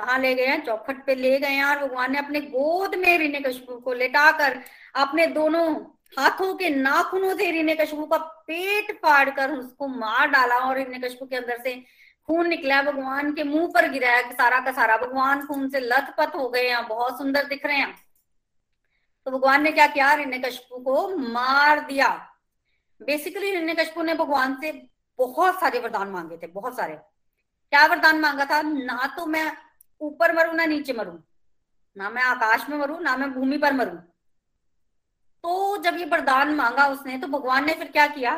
कहाँ ले गए हैं, चौखट पे ले गए हैं। और भगवान ने अपने गोद में हिरण्यकश्यप को लेटाकर अपने दोनों हाथों के नाखूनों से हिरण्यकश्यप का पेट फाड़ कर उसको मार डाला, और हिरण्यकश्यप के अंदर से खून निकला, भगवान के मुंह पर गिरा है सारा का सारा। भगवान खून से लथपथ हो गए हैं, बहुत सुंदर दिख रहे हैं। तो भगवान ने क्या किया, हिरण्यकश्यप को मार दिया। बेसिकली हिरण्यकश्यप ने भगवान से बहुत सारे वरदान मांगे थे, बहुत सारे। क्या वरदान मांगा था, ना तो मैं ऊपर मरूं ना नीचे मरूं, ना मैं आकाश में मरूं ना मैं भूमि पर मरूं। तो जब ये वरदान मांगा उसने, तो भगवान ने फिर क्या किया,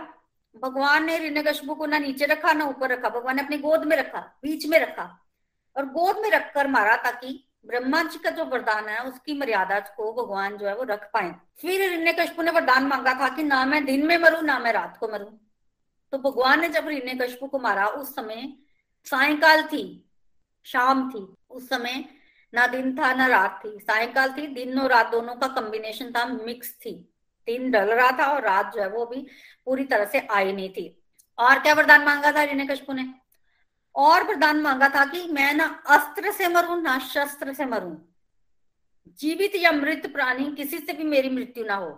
भगवान ने हिरण्यकश्यप को ना नीचे रखा ना ऊपर रखा, भगवान ने अपने गोद में रखा, बीच में रखा, और गोद में रखकर मारा, ताकि ब्रह्मा जी का जो वरदान है उसकी मर्यादा को भगवान जो है वो रख पाए। फिर हिरण्यकश्यप ने वरदान मांगा था कि ना मैं दिन में मरूं ना मैं रात को मरूं। तो भगवान ने जब हिरण्यकश्यप को मारा, उस समय सायंकाल थी, शाम थी, उस समय ना दिन था ना रात थी, सायंकाल थी, दिन और रात दोनों का कॉम्बिनेशन था, मिक्स थी, दिन ढल रहा था और रात जो है वो भी पूरी तरह से आई नहीं थी। और क्या वरदान मांगा था हिरण्यकश्यप ने, और वरदान मांगा था कि मैं ना अस्त्र से मरूं ना शस्त्र से मरूं, जीवित या मृत प्राणी किसी से भी मेरी मृत्यु ना हो।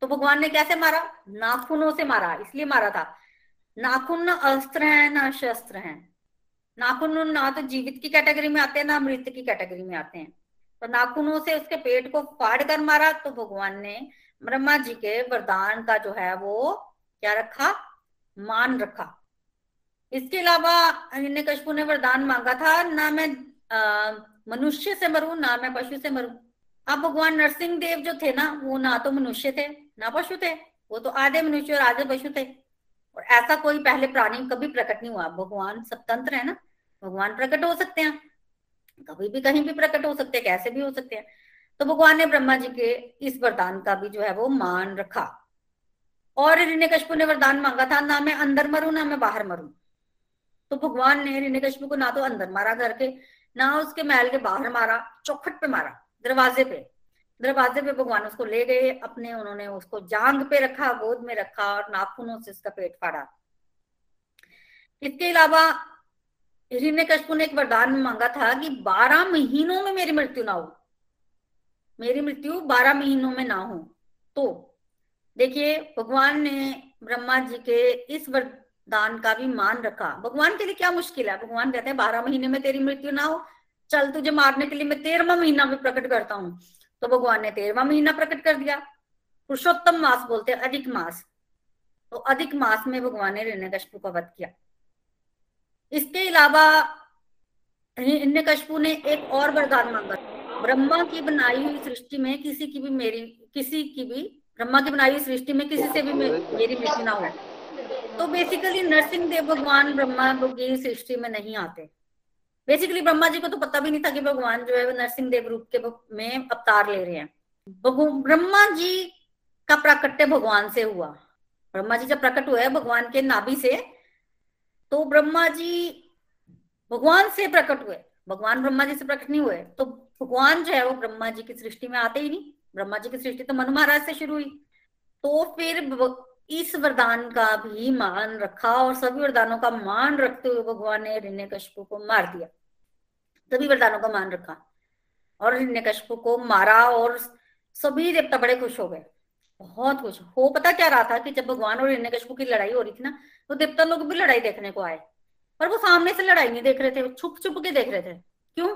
तो भगवान ने कैसे मारा, नाखूनों से मारा, इसलिए मारा था। नाखून ना अस्त्र है ना शस्त्र है, नाखून ना तो जीवित की कैटेगरी में आते हैं ना मृत की कैटेगरी में आते हैं। तो नाखूनों से उसके पेट को फाड़ कर मारा। तो भगवान ने ब्रह्मा जी के वरदान का जो है वो क्या रखा, मान रखा। इसके अलावा हिरण्यकश्यप ने वरदान मांगा था, ना मैं मनुष्य से मरूं ना मैं पशु से मरूं। अब भगवान नरसिंह देव जो थे ना, वो ना तो मनुष्य थे ना पशु थे, वो तो आधे मनुष्य और आधे पशु थे, और ऐसा कोई पहले प्राणी कभी प्रकट नहीं हुआ। भगवान स्वतंत्र है ना, भगवान प्रकट हो सकते हैं कभी भी, कहीं भी प्रकट हो सकते हैं, कैसे भी हो सकते हैं। तो भगवान ने ब्रह्मा जी के इस वरदान का भी जो है वो मान रखा। और हिरण्यकश्यप ने वरदान मांगा था, ना मैं अंदर मरूं ना मैं बाहर मरूं। तो भगवान ने हिरण्यकश्यप को ना तो अंदर मारा घर के, ना उसके महल के बाहर मारा, चौखट पे मारा, दरवाजे पे। दरवाजे पे भगवान उसको ले गए अपने, उन्होंने उसको जांग पे रखा, गोद में रखा, और नाखूनों से उसका पेट फाड़ा। इसके अलावा हिरण्यकश्यप ने एक वरदान मांगा था कि 12 महीनों में मेरी मृत्यु ना हो, मेरी मृत्यु 12 महीनों में ना हो। तो देखिए भगवान ने ब्रह्मा जी के इस वरदान का भी मान रखा। भगवान के लिए क्या मुश्किल है, भगवान कहते हैं 12 महीने में तेरी मृत्यु ना हो, चल तुझे मारने के लिए मैं 13वां महीना में प्रकट करता हूँ। तो भगवान ने 13वां महीना प्रकट कर दिया। पुरुषोत्तम मास बोलते हैं अधिक मास, तो अधिक मास में भगवान ने हिरण्यकश्यप का वध किया। इसके अलावा हिरण्यकश्यप ने एक और वरदान मांगा, ब्रह्मा की बनाई हुई सृष्टि में किसी की भी मेरी मृत्यु ना हो। तो बेसिकली नरसिंह देव भगवान ब्रह्मा की सृष्टि में नहीं आते। बेसिकली ब्रह्मा जी को तो पता भी नहीं था कि भगवान जो है वो नरसिंह देव रूप के में अवतार ले रहे हैं। ब्रह्मा जी का प्राकट्य भगवान से हुआ, ब्रह्मा जी जब प्रकट हुए भगवान के नाभि से, तो ब्रह्मा जी भगवान से प्रकट हुए, भगवान ब्रह्मा जी से प्रकट नहीं हुए। तो भगवान जो है वो ब्रह्मा जी की सृष्टि में आते ही नहीं, ब्रह्मा जी की सृष्टि तो मनु महाराज से शुरू हुई। तो फिर इस वरदान का भी मान रखा, और सभी वरदानों का मान रखते हुए भगवान ने हिरण्यकश्यप को मार दिया। सभी वरदानों का मान रखा और हिरण्यकश्यप को मारा, और सभी देवता बड़े खुश हो गए, बहुत खुश हो। पता क्या रहा था कि जब भगवान और हिरण्यकश्यप की लड़ाई हो रही थी ना, तो देवता लोग भी लड़ाई देखने को आए, पर वो सामने से लड़ाई नहीं देख रहे थे, छुप छुप के देख रहे थे। क्यों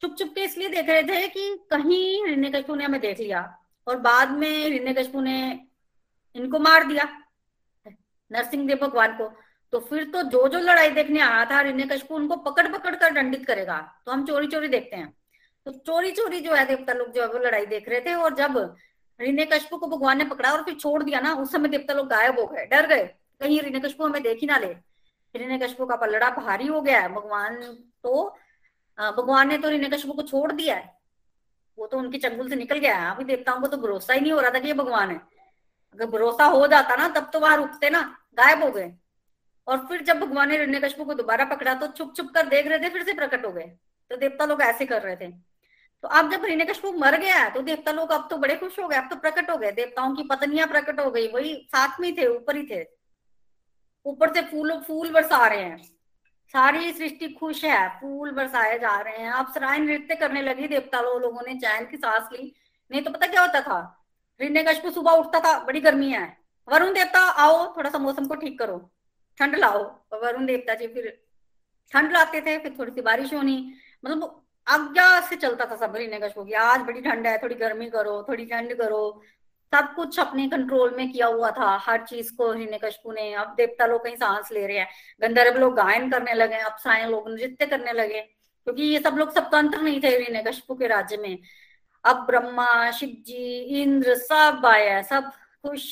छुप छुप के? इसलिए देख रहे थे कि कहीं हिरण्यकश्यप ने हमें देख लिया और बाद में हिरण्यकश्यप ने इनको मार दिया, नरसिंह देव भगवान को। तो फिर तो जो लड़ाई देखने आया था हिरण्यकश्यप उनको पकड़ पकड़ कर दंडित करेगा, तो हम चोरी चोरी देखते हैं। तो चोरी चोरी जो है देवता लोग जो है वो लड़ाई देख रहे थे, और जब हिरण्यकश्यप को भगवान ने पकड़ा और फिर छोड़ दिया ना, उस समय देवता लोग गायब हो गए, डर गए कहीं हिरण्यकश्यप हमें देख ही ना ले। हिरण्यकश्यप का पलड़ा भारी हो गया है, भगवान ने तो हिरण्यकश्यप को छोड़ दिया है, वो तो उनकी चंगुल से निकल गया है। अभी देवताओं को तो भरोसा ही नहीं हो रहा था कि ये भगवान है। अगर भरोसा हो जाता ना तब तो वहां रुकते ना, गायब हो गए। और फिर जब भगवान ने हिरण्यकश्यप को दोबारा पकड़ा तो छुप छुप कर देख रहे थे, फिर से प्रकट हो गए। तो देवता लोग ऐसे कर रहे थे। तो अब जब हिरण्यकश्यप मर गया तो देवता लोग अब तो बड़े खुश हो गए, अब तो प्रकट हो गए। देवताओं की पत्नियां प्रकट हो गई, वही साथ में थे, ऊपर ही थे, ऊपर से फूल बरसा रहे हैं, सारी सृष्टि खुश है, फूल बरसाए जा रहे हैं। अब सराय नृत्य करने लगी, देवता लोगों ने चैन की सांस ली। नहीं तो पता क्या होता था, हिरण्यकश्यप सुबह उठता था, बड़ी गर्मी है, वरुण देवता आओ थोड़ा सा मौसम को ठीक करो, ठंड लाओ। वरुण देवता जी फिर ठंड लाते थे, फिर थोड़ी सी बारिश होनी, मतलब आज्ञा से चलता था सब। हिरण्यकश्यप की आज बड़ी ठंड है, थोड़ी गर्मी करो, थोड़ी ठंड करो, सब कुछ अपने कंट्रोल में किया हुआ था, हर चीज को हिरण्यकश्यप ने। अब देवता लोग कहीं सांस ले रहे हैं, गंधर्व लोग गायन करने लगे, अप्सराएं लोग नृत्य करने लगे, क्योंकि ये सब लोग स्वतंत्र नहीं थे हिरण्यकश्यप के राज्य में। अब ब्रह्मा, शिव जी, इंद्र सब आया, सब खुश,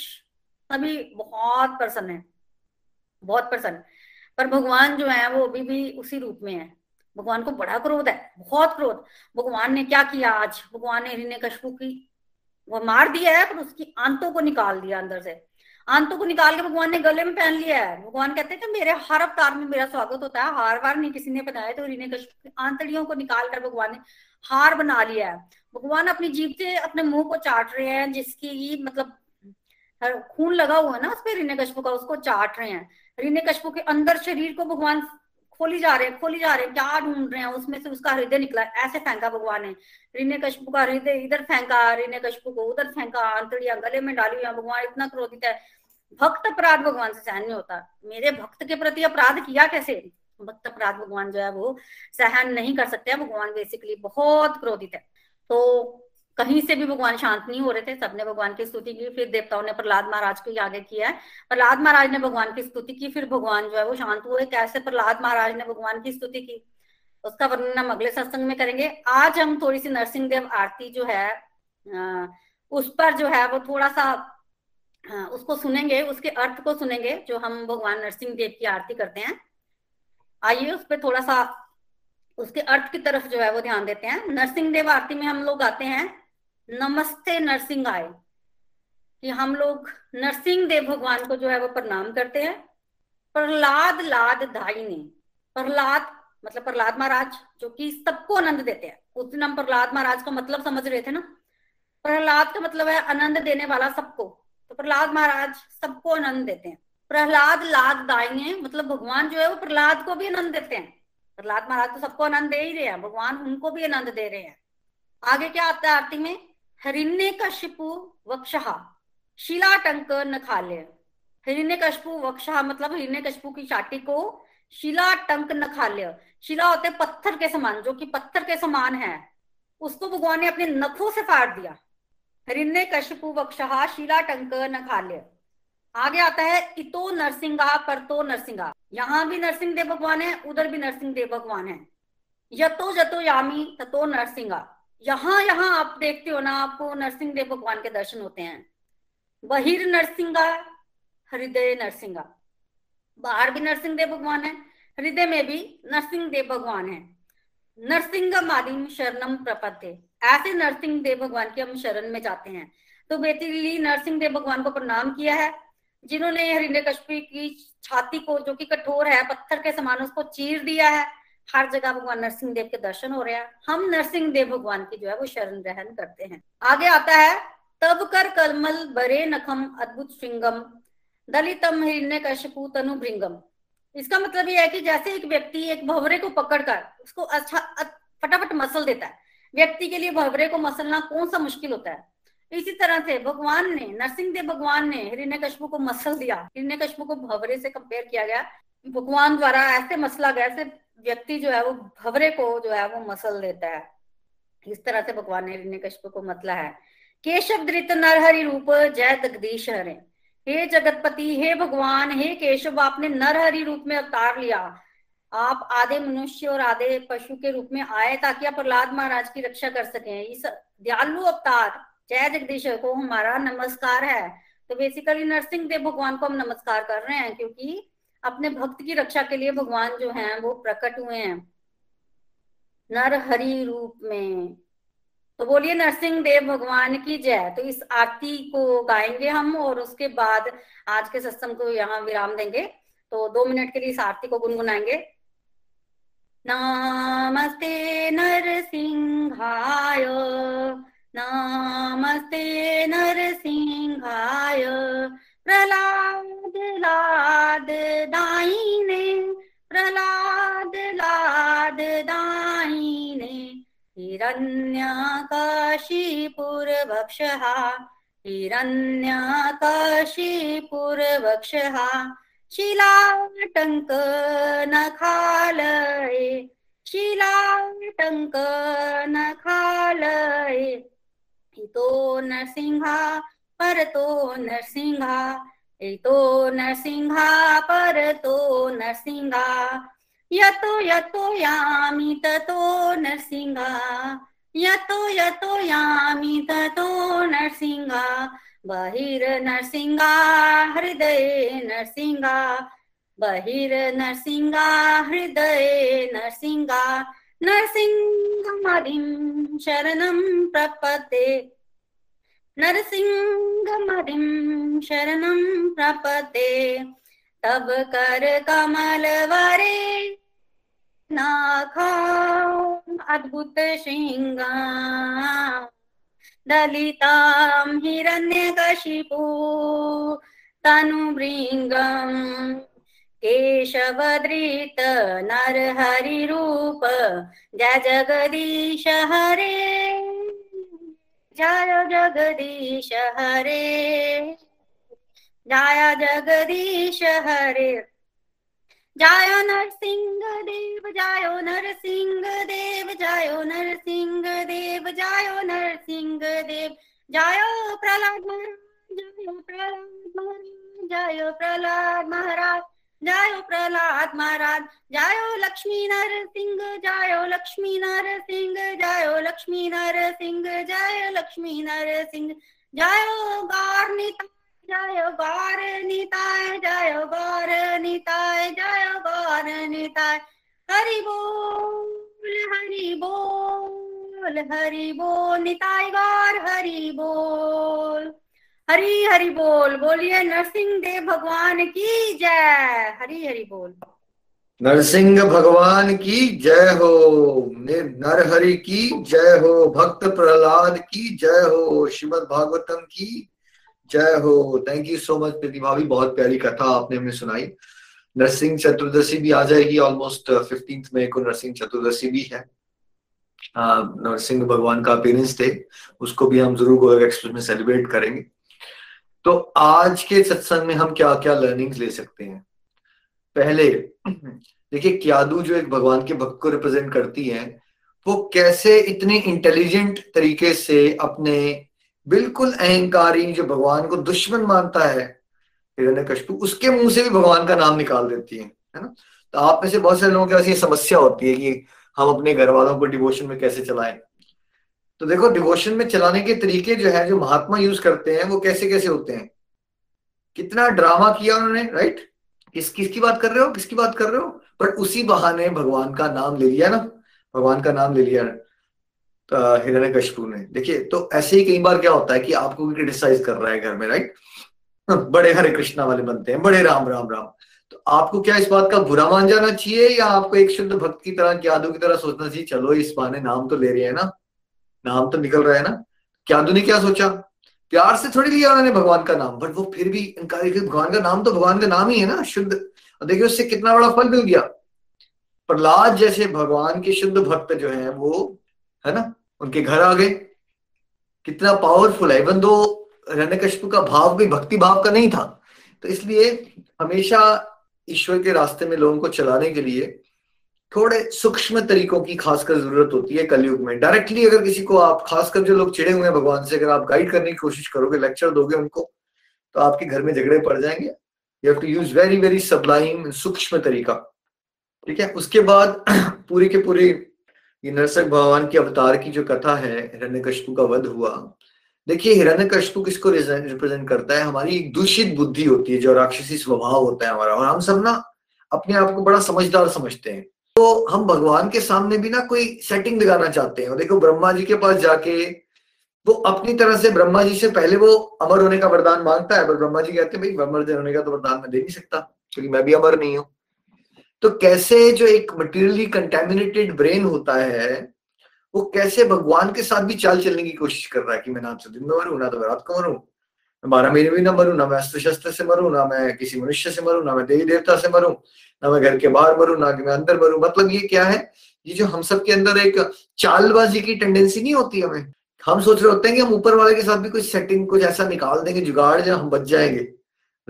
सभी बहुत प्रसन्न है, बहुत प्रसन्न। पर भगवान जो है वो अभी भी उसी रूप में है। भगवान को बड़ा क्रोध है, बहुत क्रोध। भगवान ने क्या किया आज, भगवान ने हिरण्यकश्यप की वो मार दिया है, पर उसकी आंतों को निकाल दिया अंदर से। आंतों को निकाल के भगवान ने गले में पहन लिया है। भगवान कहते हैं कि मेरे हर अवतार में मेरा स्वागत होता है, हर बार नहीं किसी ने बताया, तो हिरण्यकश्यप की आंतड़ियों को निकाल कर भगवान ने हार बना लिया है। भगवान अपनी जीभ से अपने मुंह को चाट रहे हैं, जिसकी मतलब खून लगा हुआ है ना उसपे हिरण्यकश्यप का, उसको चाट रहे हैं। हिरण्यकश्यप के अंदर शरीर को भगवान खोली जा रहे हैं, क्या ढूंढ रहे हैं, उसमें से उसका हृदय निकला। ऐसे फेंका भगवान ने हिरण्यकश्यप का हृदय, इधर फेंका, हिरण्यकश्यप को उधर फेंका, आंतड़ियां गले में डाली हुई। भगवान इतना क्रोधित है। भक्त अपराध भगवान से सहन नहीं होता। मेरे भक्त के प्रति अपराध किया कैसे, भक्त अपराध भगवान जो है वो सहन नहीं कर सकते। भगवान बेसिकली बहुत क्रोधित है। तो कहीं से भी भगवान शांत नहीं हो रहे थे, सबने भगवान की स्तुति की। फिर देवताओं ने प्रहलाद महाराज को आगे किया है, प्रहलाद महाराज ने भगवान की स्तुति की, फिर भगवान जो है वो शांत हुए। कैसे प्रहलाद महाराज ने भगवान की स्तुति की, उसका वर्णन हम अगले सत्संग में करेंगे। आज हम थोड़ी सी नरसिंह देव आरती जो है उस पर जो है वो थोड़ा सा उसको सुनेंगे, उसके अर्थ को सुनेंगे जो हम भगवान नरसिंह देव की आरती करते हैं। आइए उस पर थोड़ा सा उसके अर्थ की तरफ जो है वो ध्यान देते हैं। नरसिंह देव आरती में हम लोग आते हैं नमस्ते नरसिंह आए, कि हम लोग नरसिंह देव भगवान को जो है वो प्रणाम करते हैं। प्रहलाद लाद धाई ने, प्रहलाद मतलब प्रहलाद महाराज जो कि सबको आनंद देते हैं। उस दिन हम प्रहलाद महाराज का मतलब समझ रहे थे ना, प्रहलाद का मतलब है आनंद देने वाला सबको, तो प्रहलाद महाराज सबको आनंद देते हैं। प्रहलाद लाद धाई ने मतलब भगवान जो है वो प्रहलाद को भी आनंद देते हैं। प्रहलाद महाराज तो सबको आनंद दे ही रहे हैं, भगवान उनको भी आनंद दे रहे हैं। आगे क्या आता है आरती में, हिरण्यकश्यपु वक्षहा शिलाटंक नखाले। हिरण्यकश्यपु वक्षहा मतलब हिरण्यकश्यपु की छाती को शिलाटंक नखाले, शिला होते पत्थर के समान, जो कि पत्थर के समान है, उसको भगवान ने अपने नखों से फाड़ दिया। हिरण्यकश्यपु वक्षहा शिलाटंक नखाले। आगे आता है इतो नरसिंहा परतो नरसिंहा। यहाँ भी नरसिंह देव भगवान है, उधर भी नरसिंह देव भगवान है। यतो जतो यामी ततो नरसिंहा। यहाँ आप देखते हो ना, आपको नरसिंह देव भगवान के दर्शन होते हैं। बहिर नरसिंहा हृदय नरसिंहा, बाहर भी नरसिंह देव भगवान है, हृदय में भी नरसिंह देव भगवान है। नरसिंह मादिम शरणम प्रपद्ये, ऐसे नरसिंह देव भगवान की हम शरण में जाते हैं। तो बेसिकली नरसिंह देव भगवान को प्रणाम किया है, जिन्होंने हिरण्यकश्यप की छाती को जो कि कठोर है, पत्थर के समान, उसको चीर दिया है। हर जगह भगवान नरसिंह देव के दर्शन हो रहे हैं। हम नरसिंह देव भगवान की जो है वो शरण ग्रहण करते हैं। आगे आता है तब कर कलमल बरे नखम अद्भुत श्रृंगम दलितम हिरण्यकश्यपु तनु भृंगम। इसका मतलब यह है कि जैसे एक व्यक्ति एक भवरे को पकड़कर उसको अच्छा फटाफट मसल देता है, व्यक्ति के लिए भवरे को मसलना कौन सा मुश्किल होता है, इसी तरह से भगवान ने, नरसिंह देव भगवान ने हिरण्यकश्यप को मसल दिया। हिरण्यकश्यप को भवरे से कंपेयर किया गया, भगवान द्वारा ऐसे मसला गया, ऐसे व्यक्ति जो है वो भवरे को जो है वो मसल देता है। इस तरह से भगवान ने हिरण्यकश्यप को मतला है। केशव धृत नरहरि रूप जय जगदीश हरे। हे जगतपति, हे भगवान, हे केशव, आपने नरहरि रूप में अवतार लिया। आप आधे मनुष्य और आधे पशु के रूप में आए ताकि आप प्रहलाद महाराज की रक्षा कर सके। इस दयालु अवतार जय जगदीश को हमारा नमस्कार है। तो बेसिकली नरसिंह देव भगवान को हम नमस्कार कर रहे हैं, क्योंकि अपने भक्त की रक्षा के लिए भगवान जो हैं वो प्रकट हुए हैं नरहरि रूप में। तो बोलिए नरसिंह देव भगवान की जय। तो इस आरती को गाएंगे हम और उसके बाद आज के सत्संग को यहाँ विराम देंगे। तो 2 मिनट के लिए इस आरती को गुनगुनाएंगे। नमस्ते नरसिंहाय, नमस्ते नरसिंहाय, प्रहलाद लाद दाहिने, प्रहलाद लाद दाहिने, हिरण्यकशिपुर्वक्षः, हिरण्यकशिपुर्वक्षः, शिलाटंक नखालये, शिलाटंक नखालये, इतो नरसिंहा परतो नरसिंहा, इतो नरसिंहा परतो नरसिंहा, यतो यतो यामि ततो नरसिंहा, यतो यतो यामि ततो नरसिंहा, बहिर नरसिंहा हृदय नरसिंहा, बहिर नरसिंहा हृदय नरसिंहा, नरसिंहमदिं शरणं प्रपद्ये, नरसिंहमदिं शरणं प्रपद्ये, तब कर कमलवरे नाखा अद्भुत श्रृंगा, दलितां हिरण्यकशिपु तनुभृङ्गं, केशवधृत नरहरिरूप, जय जगदीश हरे, जय जगदीश हरे, जय जगदीश हरे। जायो नरसिंह देव, जायो नरसिंह देव, जायो नरसिंह देव, जायो नरसिंह देव, जायो प्रहलाद महाराज, जायो प्रहलाद महाराज, जायो प्रहलाद महाराज, जायो प्रहलाद महाराज, जायो लक्ष्मी नरसिंह, जायो लक्ष्मी नरसिंह, जायो लक्ष्मी नरसिंह, जायो लक्ष्मी नरसिंह, जायो गौर निताय, जय गौर निताय, जय गौर निताय, जय गौर निताय। हरि बोल, हरि बोल, हरि बोल निताय गौर हरि बोल, हरि हरि बोल। बोलिए नरसिंह देव भगवान की जय। हरि हरि बोल। नरसिंह भगवान की जय हो, नरहरि की जय हो, भक्त प्रहलाद की जय हो, श्रीमद भागवतम की जय हो। Thank you so much Pratibha भी, बहुत प्यारी कथा आपने हमें सुनाई। नरसिंह चतुर्दशी भी आ जाएगी, ऑलमोस्ट 15 मई को नरसिंह चतुर्दशी भी है, नरसिंह भगवान का अपीयरेंस डे, उसको भी हम जरूर गोलोक एक्सप्रेस में सेलिब्रेट करेंगे। तो आज के सत्संग में हम क्या क्या लर्निंग्स ले सकते हैं। पहले देखिए, कयाधू जो एक भगवान के भक्त को रिप्रेजेंट करती है, वो कैसे इतने इंटेलिजेंट तरीके से अपने बिल्कुल अहंकारी जो भगवान को दुश्मन मानता है हिरण्यकश्यप, उसके मुंह से भी भगवान का नाम निकाल देती है ना। तो आप में से बहुत सारे लोगों के पास ये समस्या होती है कि हम अपने घर वालों को डिवोशन में कैसे चलाएं। तो देखो, डिवोशन में चलाने के तरीके जो है, जो महात्मा यूज करते हैं, वो कैसे कैसे होते हैं। कितना ड्रामा किया उन्होंने, राइट। किसकी बात कर रहे हो, किसकी बात कर रहे हो, पर उसी बहाने भगवान का नाम ले लिया ना, भगवान का नाम ले लिया हिरण्यकश्यप ने। देखिए, तो ऐसे ही कई बार क्या होता है कि आपको भी क्रिटिसाइज कर रहा है घर में, राइट। बड़े हरे कृष्णा वाले बनते हैं, बड़े राम राम राम। तो आपको क्या इस बात का बुरा मान जाना चाहिए, या आपको एक शुद्ध भक्त की तरह, कयाधू की तरह सोचना चाहिए, चलो इस बहाने नाम तो ले रहे हैं ना, नाम तो निकल रहा है ना। कयाधू ने क्या सोचा, प्यार से थोड़ी लिया उन्होंने भगवान का नाम, बट वो फिर भी इनकार, भगवान का नाम तो भगवान का नाम ही है ना, शुद्ध। और देखिए उससे कितना बड़ा फल मिल गया। प्रहलाद जैसे भगवान के शुद्ध भक्त जो है वो, है ना, उनके घर आ गए। कितना पावरफुल है। इवन दो हिरण्यकश्यप का भाव भी भक्ति भाव का नहीं था। तो इसलिए हमेशा ईश्वर के रास्ते में लोगों को चलाने के लिए थोड़े सूक्ष्म तरीकों की खासकर जरूरत होती है कलयुग में। डायरेक्टली अगर किसी को आप, खासकर जो लोग चिड़े हुए हैं भगवान से, अगर आप गाइड करने की कोशिश करोगे, लेक्चर दोगे उनको, तो आपके घर में झगड़े पड़ जाएंगे। You have to use very very sublime, सूक्ष्म तरीका, ठीक है। उसके बाद पूरी के पूरी ये नरसिंह भगवान के अवतार की जो कथा है, हिरण्यकश्यप का वध हुआ। देखिए, हिरण्यकश्यप किसको रिप्रेजेंट करता है, हमारी एक दूषित बुद्धि होती है, जो राक्षसी स्वभाव होता है हमारा, और हम सब ना अपने आप को बड़ा समझदार समझते हैं। तो हम भगवान के सामने भी ना कोई सेटिंग दिखाना चाहते हैं। और देखो ब्रह्मा जी के पास जाके वो अपनी तरह से ब्रह्मा जी से पहले वो अमर होने का वरदान मांगता है, पर ब्रह्मा जी कहते हैं भाई अमर होने का तो वरदान मैं दे नहीं सकता क्योंकि मैं भी अमर नहीं हूं। तो कैसे जो एक मटेरियली कंटेमिनेटेड ब्रेन होता है वो कैसे भगवान के साथ भी चाल चलने की कोशिश कर रहा है कि मैं ना दिन में मरूं, ना तो मैं रात को मरूं, मैं 12 महीने भी ना मरूं, ना मैं अस्त्र शस्त्र से मरूं, ना मैं किसी मनुष्य से मरूं, ना मैं देवी देवता से मरूं, ना मैं घर के बाहर मरूं, ना कि मैं अंदर मरूं। मतलब ये क्या है, ये जो हम सब के अंदर एक चालबाजी की टेंडेंसी नहीं होती, हमें हम सोच रहे होते हैं कि हम ऊपर वाले के साथ भी कुछ सेटिंग कुछ ऐसा निकाल देंगे जुगाड़ जहाँ हम बच जाएंगे,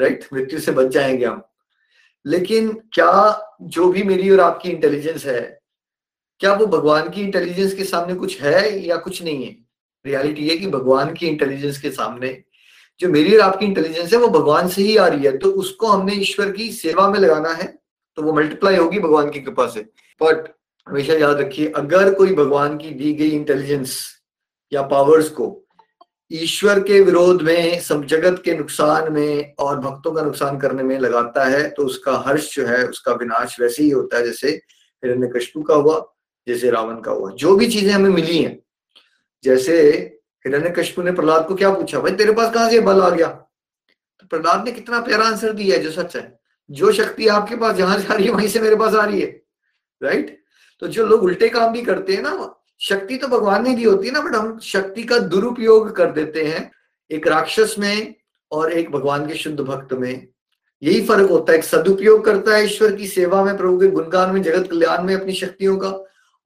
राइट, मृत्यु से बच जाएंगे हम। लेकिन क्या जो भी मेरी और आपकी इंटेलिजेंस है क्या वो भगवान की इंटेलिजेंस के सामने कुछ है या कुछ नहीं है? रियलिटी है कि भगवान की इंटेलिजेंस के सामने जो मेरी और आपकी इंटेलिजेंस है वो भगवान से ही आ रही है, तो उसको हमने ईश्वर की सेवा में लगाना है तो वो मल्टीप्लाई होगी भगवान की कृपा से। बट हमेशा याद रखिए, अगर कोई भगवान की दी गई इंटेलिजेंस या पावर्स को ईश्वर के विरोध में, सब जगत के नुकसान में और भक्तों का नुकसान करने में लगाता है तो उसका हर्ष जो है, उसका विनाश वैसे ही होता है जैसे हिरण्यकश्यप का हुआ, जैसे रावण का हुआ। जो भी चीजें हमें मिली हैं, जैसे हिरण्यकश्यप ने प्रहलाद को क्या पूछा, भाई तेरे पास कहाँ से बल आ गया, तो प्रहलाद ने कितना प्यारा आंसर दिया है जो सच है, जो शक्ति आपके पास जहां जा रही है वहीं से मेरे पास आ रही है, राइट। तो जो लोग उल्टे काम भी करते हैं ना, शक्ति तो भगवान ने दी होती है ना, बट हम शक्ति का दुरुपयोग कर देते हैं। एक राक्षस में और एक भगवान के शुद्ध भक्त में यही फर्क होता है, एक सदुपयोग करता है ईश्वर की सेवा में, प्रभु के गुणगान में, जगत कल्याण में अपनी शक्तियों का,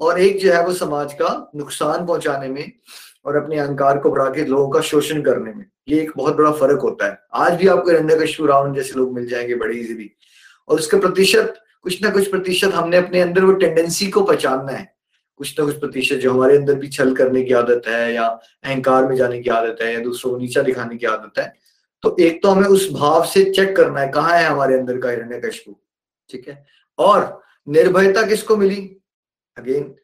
और एक जो है वो समाज का नुकसान पहुंचाने में और अपने अहंकार को बढ़ा के लोगों का शोषण करने में। ये एक बहुत बड़ा फर्क होता है। आज भी आपको हिरण्यकश्यप, रावण जैसे लोग मिल जाएंगे बड़े इजीली, और उसके प्रतिशत कुछ ना कुछ प्रतिशत हमने अपने अंदर वो टेंडेंसी को पहचानना है, कुछ ना कुछ प्रतिशत जो हमारे अंदर भी छल करने की आदत है या अहंकार में जाने की आदत है या दूसरों को नीचा दिखाने की आदत है। तो एक तो हमें उस भाव से चेक करना है कहाँ है हमारे अंदर का हिरण्यकश्यप, ठीक है। और निर्भयता किसको मिली? अगेन,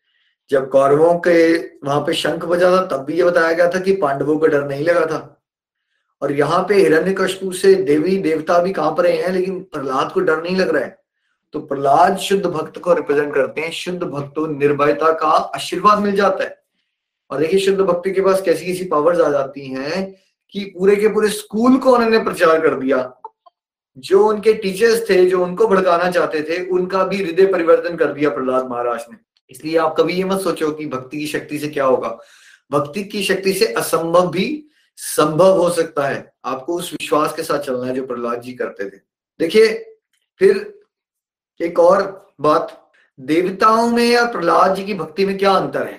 जब कौरवों के वहां पे शंख बजा था तब भी ये बताया गया था कि पांडवों को डर नहीं लगा था, और यहाँ पे हिरण्यकश्यप से देवी देवता भी कांप रहे हैं लेकिन प्रहलाद को डर नहीं लग रहा है। तो प्रहलाद शुद्ध भक्त को रिप्रेजेंट करते हैं, शुद्ध भक्तों निर्भयता का आशीर्वाद मिल जाता है। और देखिए शुद्ध भक्ति के पास कैसी कैसी पावर्स आ जाती हैं कि पूरे के पूरे स्कूल को उन्होंने प्रचार कर दिया, जो उनके टीचर्स थे जो उनको भड़काना चाहते थे उनका भी हृदय परिवर्तन कर दिया प्रहलाद महाराज ने। इसलिए आप कभी ये मत सोचो कि भक्ति की शक्ति से क्या होगा, भक्ति की शक्ति से असंभव भी संभव हो सकता है। आपको उस विश्वास के साथ चलना है जो प्रहलाद जी करते थे। देखिए फिर एक और बात, देवताओं में या प्रहलाद जी की भक्ति में क्या अंतर है?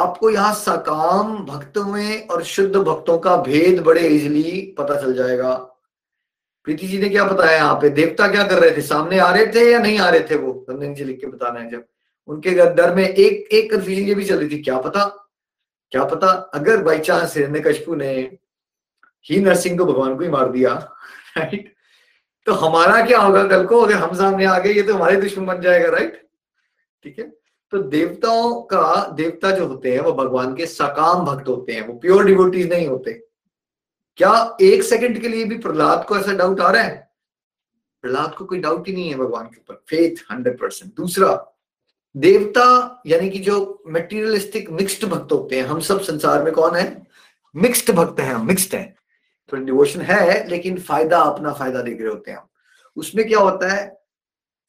आपको यहाँ सकाम भक्तों में और शुद्ध भक्तों का भेद बड़े इजीली पता चल जाएगा। प्रीति जी ने क्या बताया यहाँ पे, देवता क्या कर रहे थे, सामने आ रहे थे या नहीं आ रहे थे, वो रंजन जी लिख के बताना है। जब उनके दर में एक एक कंफ्यूजन ये भी चल रही थी, क्या पता अगर बाई चांस हिरण्यकश्यप ने ही नरसिंह को, भगवान को ही मार दिया, राइट, तो हमारा क्या होगा कल को, अगर हम सामने आ गए ये तो हमारे दुश्मन बन जाएगा, राइट, ठीक है। तो देवताओं का, देवता जो होते हैं वो भगवान के सकाम भक्त होते हैं, वो प्योर डिवोटीज नहीं होते। क्या एक सेकंड के लिए भी प्रहलाद को ऐसा डाउट आ रहा है? प्रहलाद को कोई डाउट ही नहीं है भगवान के ऊपर, फेथ 100%। दूसरा, देवता यानी कि जो मटेरियलिस्टिक मिक्स्ड भक्त होते हैं, हम सब संसार में कौन है, मिक्स्ड भक्त हैं, मिक्स्ड है, थोड़ी डिवोशन है लेकिन फायदा, अपना फायदा देख रहे होते हैं हम। उसमें क्या होता है,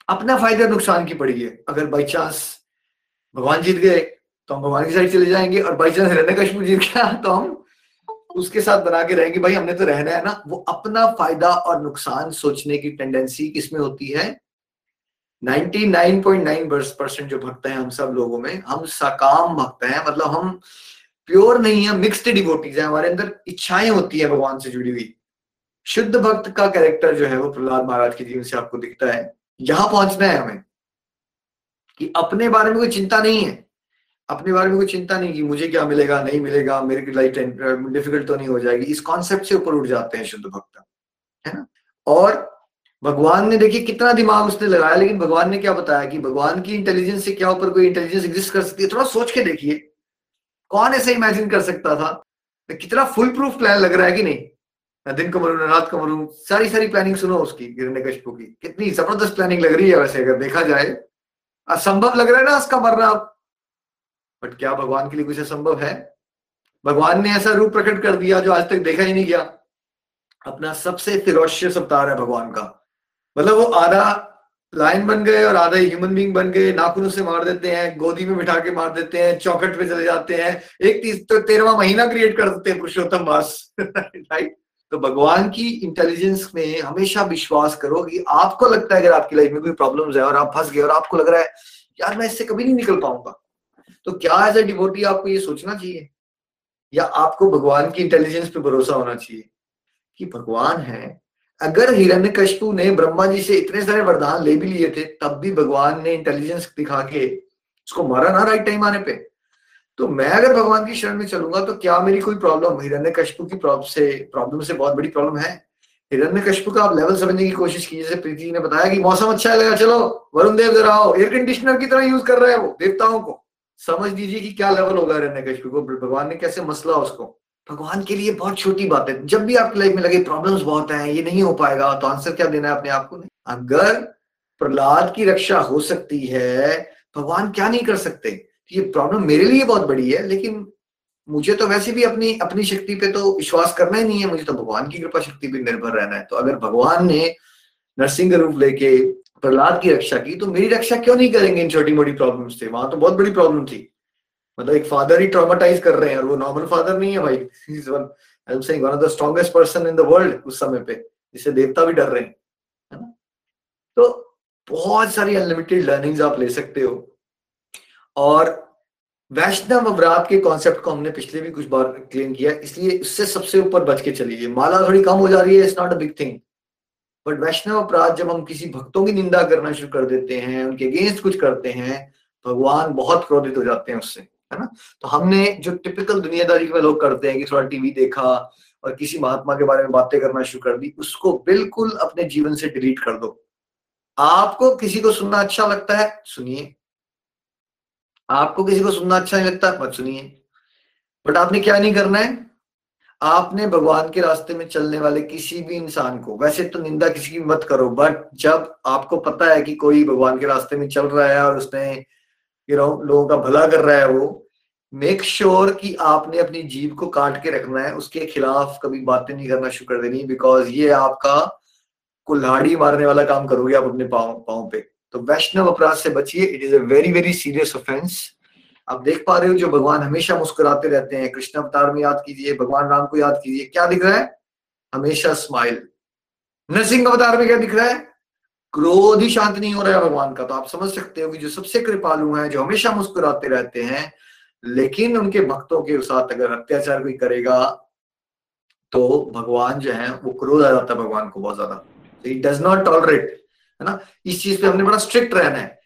अपना फायदा नुकसान की पड़ी है, अगर बाई चांस भगवान जीत गए तो हम भगवान की साइड चले जाएंगे, और बाई चांस हिरण्यकश्यप जीत गया तो हम उसके साथ बना के रहेंगे, भाई हमने तो रहना है ना। वो अपना फायदा और नुकसान सोचने की टेंडेंसी किसमें होती है? 99.9% जो भक्त हैं हम सब लोगों में, हम सकाम भक्त हैं, मतलब हम प्योर नहीं है, मिक्स्ड डिवोटीज है, हमारे अंदर इच्छाएं होती है भगवान से जुड़ी हुई। शुद्ध भक्त का कैरेक्टर जो है वो प्रहलाद महाराज के जीवन से आपको दिखता है। यहां पहुंचना है हमें कि अपने बारे में कोई चिंता नहीं है, अपने बारे में कोई चिंता नहीं कि मुझे क्या मिलेगा, नहीं मिलेगा, मेरी लाइफ डिफिकल्ट तो नहीं हो जाएगी, इस कॉन्सेप्ट से ऊपर उठ जाते हैं शुद्ध भक्त, है ना। और भगवान ने देखिए कितना दिमाग उसने लगाया, लेकिन भगवान ने क्या बताया कि भगवान की इंटेलिजेंस से क्या ऊपर कोई इंटेलिजेंस एग्जिस्ट कर सकती है? थोड़ा सोच के देखिए, कौन ऐसे इमेजिन कर सकता था? तो कितना फुल प्रूफ प्लान लग रहा है कि नहीं, ना दिन को मरूं ना रात को मरूं, सारी प्लानिंग सुनो उसकी, हिरण्यकश्यप की कितनी जबरदस्त प्लानिंग लग रही है। वैसे अगर देखा जाए असंभव लग रहा है ना उसका मरना अब, बट क्या भगवान के लिए कुछ असंभव है? भगवान ने ऐसा रूप प्रकट कर दिया जो आज तक देखा ही नहीं गया। अपना सबसे फिरोशियस अवतार है भगवान का, मतलब वो आधा लायन बन गए और आधा ह्यूमन बींग बन गए। नाखूनों से मार देते हैं, गोदी में बिठा के मार देते हैं, चौखट पे चले जाते हैं, एक 13वां महीना क्रिएट कर देते हैं पुरुषोत्तम मास। राइट, तो भगवान की इंटेलिजेंस में हमेशा विश्वास करो। कि आपको लगता है अगर आपकी लाइफ में कोई प्रॉब्लम्स है और आप फंस गए और आपको लग रहा है यार मैं इससे कभी नहीं निकल पाऊंगा, तो क्या एज ए डिवोटी आपको ये सोचना चाहिए या आपको भगवान की इंटेलिजेंस पे भरोसा होना चाहिए कि भगवान है। अगर हिरण्यकश्यप ने ब्रह्मा जी से इतने सारे वरदान ले भी लिए थे तब भी भगवान ने इंटेलिजेंस दिखा के उसको मारा ना राइट टाइम आने पे। तो मैं अगर भगवान की शरण में चलूंगा तो क्या मेरी कोई प्रॉब्लम हिरण्यकश्यप की प्रॉब्लम से बहुत बड़ी प्रॉब्लम है? हिरण्यकश्यप का आप लेवल समझने की कोशिश कीजिए। जैसे प्रीति जी ने बताया कि मौसम अच्छा लगा, चलो वरुण देव जरा आओ, एयर कंडीशनर की तरह यूज कर रहे हैं वो देवताओं को। समझ दीजिए कि क्या लेवल होगा हिरण्यकश्यप को, भगवान ने कैसे मसला उसको। भगवान के लिए बहुत छोटी बात है। जब भी आपकी लाइफ में लगे प्रॉब्लम्स बहुत हैं, ये नहीं हो पाएगा, तो आंसर क्या देना है अपने आप को? नहीं, अगर प्रहलाद की रक्षा हो सकती है, भगवान क्या नहीं कर सकते? ये प्रॉब्लम मेरे लिए बहुत बड़ी है, लेकिन मुझे तो वैसे भी अपनी शक्ति पे तो विश्वास करना ही नहीं है, मुझे तो भगवान की कृपा शक्ति पे निर्भर रहना है। तो अगर भगवान ने नरसिंह रूप लेके प्रहलाद की रक्षा की, तो मेरी रक्षा क्यों नहीं करेंगे इन छोटी मोटी प्रॉब्लम से? वहां तो बहुत बड़ी प्रॉब्लम थी, मतलब एक फादर ही ट्रॉमाटाइज कर रहे हैं, और वो नॉर्मल फादर नहीं है भाई, he is one I am saying one of the strongest person in the world उस समय पे, जिससे देवता भी डर रहे हैं, है ना। तो बहुत सारी अनलिमिटेड लर्निंग्स आप ले सकते हो। और वैष्णव अवराध के कॉन्सेप्ट को हमने पिछले भी कुछ बार क्लेम किया, इसलिए इससे सबसे ऊपर बच के चलिए। माला थोड़ी कम हो जा रही है, it's not a big thing, but वैष्णव अपराध जब हम किसी भक्तों की निंदा करना शुरू कर देते हैं, उनके अगेंस्ट कुछ करते हैं, भगवान बहुत क्रोधित हो जाते हैं उससे, है ना। तो हमने जो टिपिकल दुनियादारी में लोग करते हैं कि थोड़ा टीवी देखा और किसी महात्मा के बारे में बातें करना शुरू कर दी, उसको बिल्कुल अपने जीवन से डिलीट कर दो। आपको किसी को सुनना अच्छा लगता है, सुनिए, आपको किसी को सुनना अच्छा नहीं लगता, मत सुनिए। बट आपने क्या नहीं करना है, आपने भगवान के रास्ते में चलने वाले किसी भी इंसान को, वैसे तो निंदा किसी की मत करो, बट जब आपको पता है कि कोई भगवान के रास्ते में चल रहा है और उसने लोगों का भला कर रहा है, वो मेक श्योर कि आपने अपनी जीभ को काट के रखना है, उसके खिलाफ कभी बातें नहीं करना शुरू कर देनी, बिकॉज ये आपका कुल्हाड़ी मारने वाला काम करोगे आप अपने पाँव पे। तो वैष्णव अपराध से बचिए, it is a very very serious offence. आप देख पा रहे हो जो भगवान हमेशा मुस्कुराते रहते हैं, कृष्ण अवतार में याद कीजिए, भगवान राम को याद कीजिए, क्या दिख रहा है? हमेशा स्माइल। नरसिंह अवतार में क्या दिख रहा है? क्रोध ही शांत नहीं हो रहा है भगवान का। तो आप समझ सकते हो कि जो सबसे कृपालु हैं, जो हमेशा मुस्कुराते रहते हैं, लेकिन उनके भक्तों के साथ अगर अत्याचार कोई करेगा तो भगवान जो है वो क्रोध आ जाता है भगवान को बहुत ज्यादा। ही डज नॉट टॉलरेट, है ना। इस चीज पे हमने बड़ा स्ट्रिक्ट रहना है।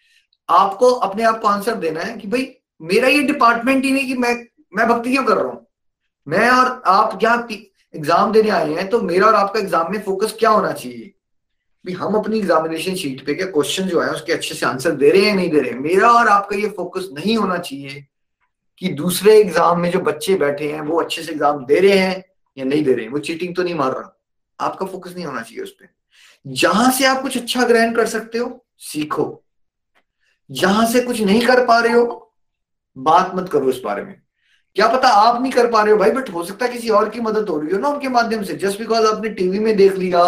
आपको अपने आप को आंसर देना है कि भाई मेरा ये डिपार्टमेंट ही नहीं कि मैं भक्ति क्यों कर रहा हूँ। मैं और आप यहाँ एग्जाम देने आए हैं, तो मेरा और आपका एग्जाम में फोकस क्या होना चाहिए? भी हम अपनी एग्जामिनेशन शीट पे क्या क्वेश्चन जो है उसके अच्छे से आंसर दे रहे हैं नहीं दे रहे हैं। मेरा और आपका ये फोकस नहीं होना चाहिए कि दूसरे एग्जाम में जो बच्चे बैठे हैं वो अच्छे से एग्जाम दे रहे हैं या नहीं दे रहे हैं, वो चीटिंग तो नहीं मार रहा। आपका फोकस नहीं होना चाहिए उस पर। जहां से आप कुछ अच्छा ग्रहण कर सकते हो सीखो, जहां से कुछ नहीं कर पा रहे हो बात मत करो उस बारे में। क्या पता आप नहीं कर पा रहे हो भाई, बट हो सकता है किसी और की मदद हो रही हो ना उनके माध्यम से। जस्ट बिकॉज आपने टीवी में देख लिया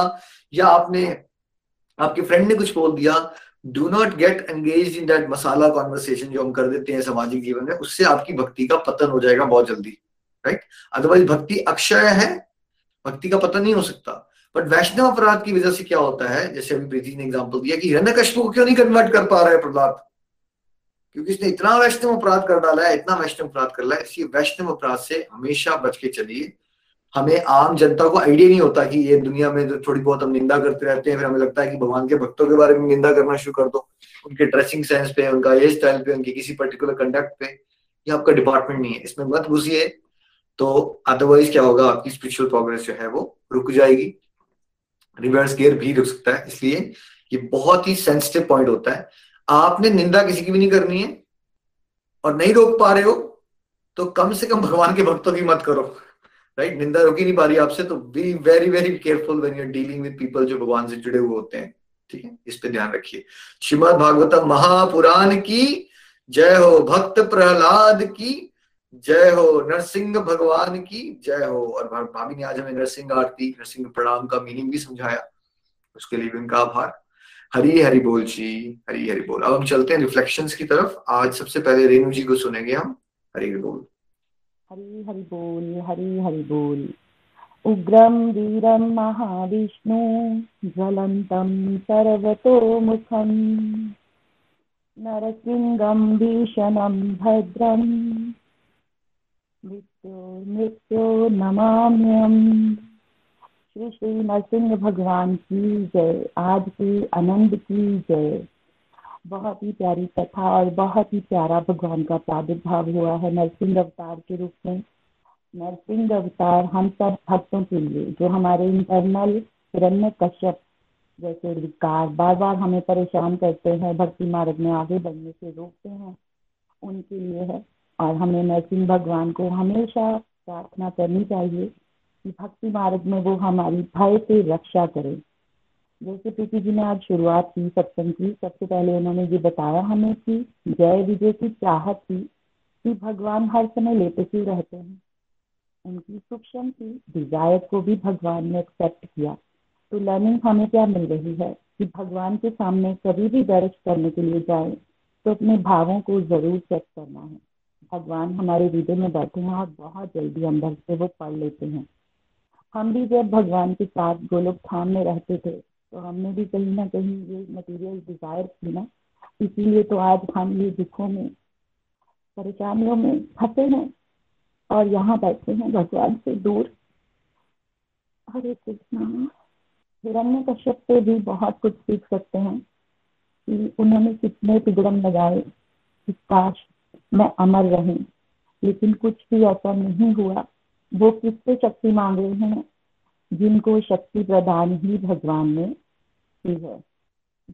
या आपके फ्रेंड ने कुछ बोल दिया, do not get engage in that masala conversation जो हम कर देते हैं सामाजिक जीवन में, उससे आपकी भक्ति का पतन हो जाएगा बहुत जल्दी। राइट, अदरवाइज भक्ति अक्षय है, भक्ति का पतन नहीं हो सकता। बट वैष्णव अपराध की वजह से क्या होता है, जैसे अभी प्रीति ने एग्जाम्पल दिया कि हिरण्यकश्यप को क्यों नहीं कन्वर्ट कर पा रहा है प्रहलाद, क्योंकि इसने इतना वैष्णव अपराध कर डाला है, इतना वैष्णव अपराध कर रहा है। इसलिए वैष्णव अपराध से हमेशा बच के चलिए। हमें आम जनता को आइडिया नहीं होता कि ये दुनिया में जो थोड़ी बहुत हम निंदा करते रहते हैं, फिर हमें लगता है कि भगवान के भक्तों के बारे में निंदा करना शुरू कर दो, उनके ड्रेसिंग सेंस पे, उनका हेयर स्टाइल पे, उनकी किसी पर्टिकुलर कंडक्ट पे। ये आपका डिपार्टमेंट नहीं है, इसमें मत घुसिए। तो अदरवाइज क्या होगा, आपकी स्पिरिचुअल प्रोग्रेस जो है वो रुक जाएगी, रिवर्स गियर भी रुक सकता है। इसलिए ये बहुत ही सेंसिटिव पॉइंट होता है। आपने निंदा किसी की भी नहीं करनी है और नहीं रोक पा रहे हो तो कम से कम भगवान के भक्तों की मत करो। राइट, निंदा रोकी नहीं पा रही आपसे, तो be very very careful when you are dealing with people जो भगवान से जुड़े हुए होते हैं। ठीक है, इस पे ध्यान रखिए। श्रीमद भागवतम महापुराण की जय हो, भक्त प्रहलाद की जय हो, नरसिंह भगवान की जय हो। और भाभी ने आज हमें नरसिंह आरती, नरसिंह प्रणाम का मीनिंग भी समझाया, उसके लिए भी उनका आभार। हरी हरि बोल जी, हरी हरि बोल। अब हम चलते हैं रिफ्लेक्शंस की तरफ। आज सबसे पहले रेणु जी को सुनेंगे हम। हरि हरि बोल, हरी हरि बोल, हरी हरि बोल। उग्रम वीरम महाविष्णु ज्वलंतम सर्वतोमुखं नरसिंहं भीषणं भद्रं मृत्योर्मृत्यों नमाम्यहं। श्री श्री नरसिंह भगवान की जय। आज की आनंद की जय। बहुत ही प्यारी कथा और बहुत ही प्यारा भगवान का प्रादुर्भाव हुआ है नरसिंह अवतार के रूप में। नरसिंह अवतार हम सब भक्तों के लिए, जो हमारे इंटरनल हिरण्यकश्यप जैसे विकार बार बार हमें परेशान करते हैं, भक्ति मार्ग में आगे बढ़ने से रोकते हैं, उनके लिए है। और हमें नरसिंह भगवान को हमेशा प्रार्थना करनी चाहिए कि भक्ति मार्ग में वो हमारी भय से रक्षा करें। जैसे प्रीति जी ने आज शुरुआत की सत्संग की, सबसे पहले उन्होंने ये बताया हमें कि जय विजय की चाहत थी कि भगवान हर समय लेते ही रहते हैं। उनकी सूक्ष्म की डिजायर को भी भगवान ने एक्सेप्ट किया। तो लर्निंग हमें क्या मिल रही है कि भगवान के सामने कभी भी दर्श करने के लिए जाए तो अपने भावों को जरूर चेक करना है। भगवान हमारे हृदय में बैठे हैं और बहुत जल्दी अंदर से वो पढ़ लेते हैं। हम भी जब भगवान के साथ गोलोक धाम में रहते थे तो हमने भी कहीं ना कहीं ये मटीरियल डिजायर थी ना, इसीलिए तो आज हम ये दुखों में परेशानियों में फंसे हैं और यहाँ बैठे हैं भगवान से दूर। हरे कृष्णा। हिरण्यकश्यप से भी बहुत कुछ सीख सकते हैं कि उन्होंने कितने तिगड़म लगाए कि काश मैं अमर रहूं, लेकिन कुछ भी ऐसा नहीं हुआ। वो किससे शक्ति मांग रहे हैं? जिनको शक्ति प्रदान ही भगवान ने की है।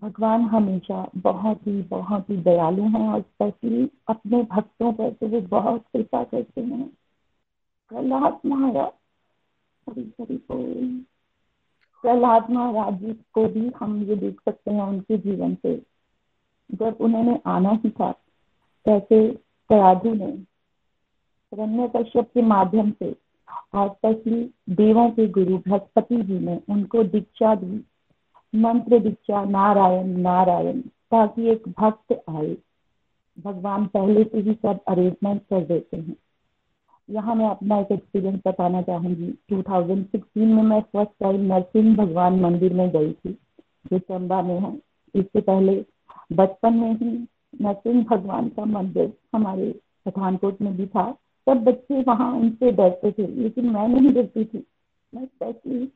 भगवान हमेशा बहुत ही दयालु हैं और स्पेशली अपने भक्तों पर तो वो बहुत कृपा करते हैं। प्रहलाद महाराज जी को भी हम ये देख सकते हैं उनके जीवन से, जब उन्होंने आना ही था कैसे कयाधू ने हिरण्यकश्यप के माध्यम से और स्पेशली देवों के गुरु बृहस्पति जी ने उनको दीक्षा दी, मंत्र दीक्षा, नारायण नारायण, ताकि एक भक्त आए। भगवान पहले से ही सब अरेंजमेंट कर देते हैं। यहाँ मैं अपना एक एक्सपीरियंस बताना चाहूंगी। 2016 में मैं फर्स्ट टाइम नरसिंह भगवान मंदिर में गई थी जो चंबा में है। इससे पहले बचपन में ही नरसिंह भगवान का मंदिर हमारे पठानकोट में भी था। सब बच्चे वहाँ उनसे डरते थे, लेकिन मैं नहीं डरती थी। मैं स्पेशली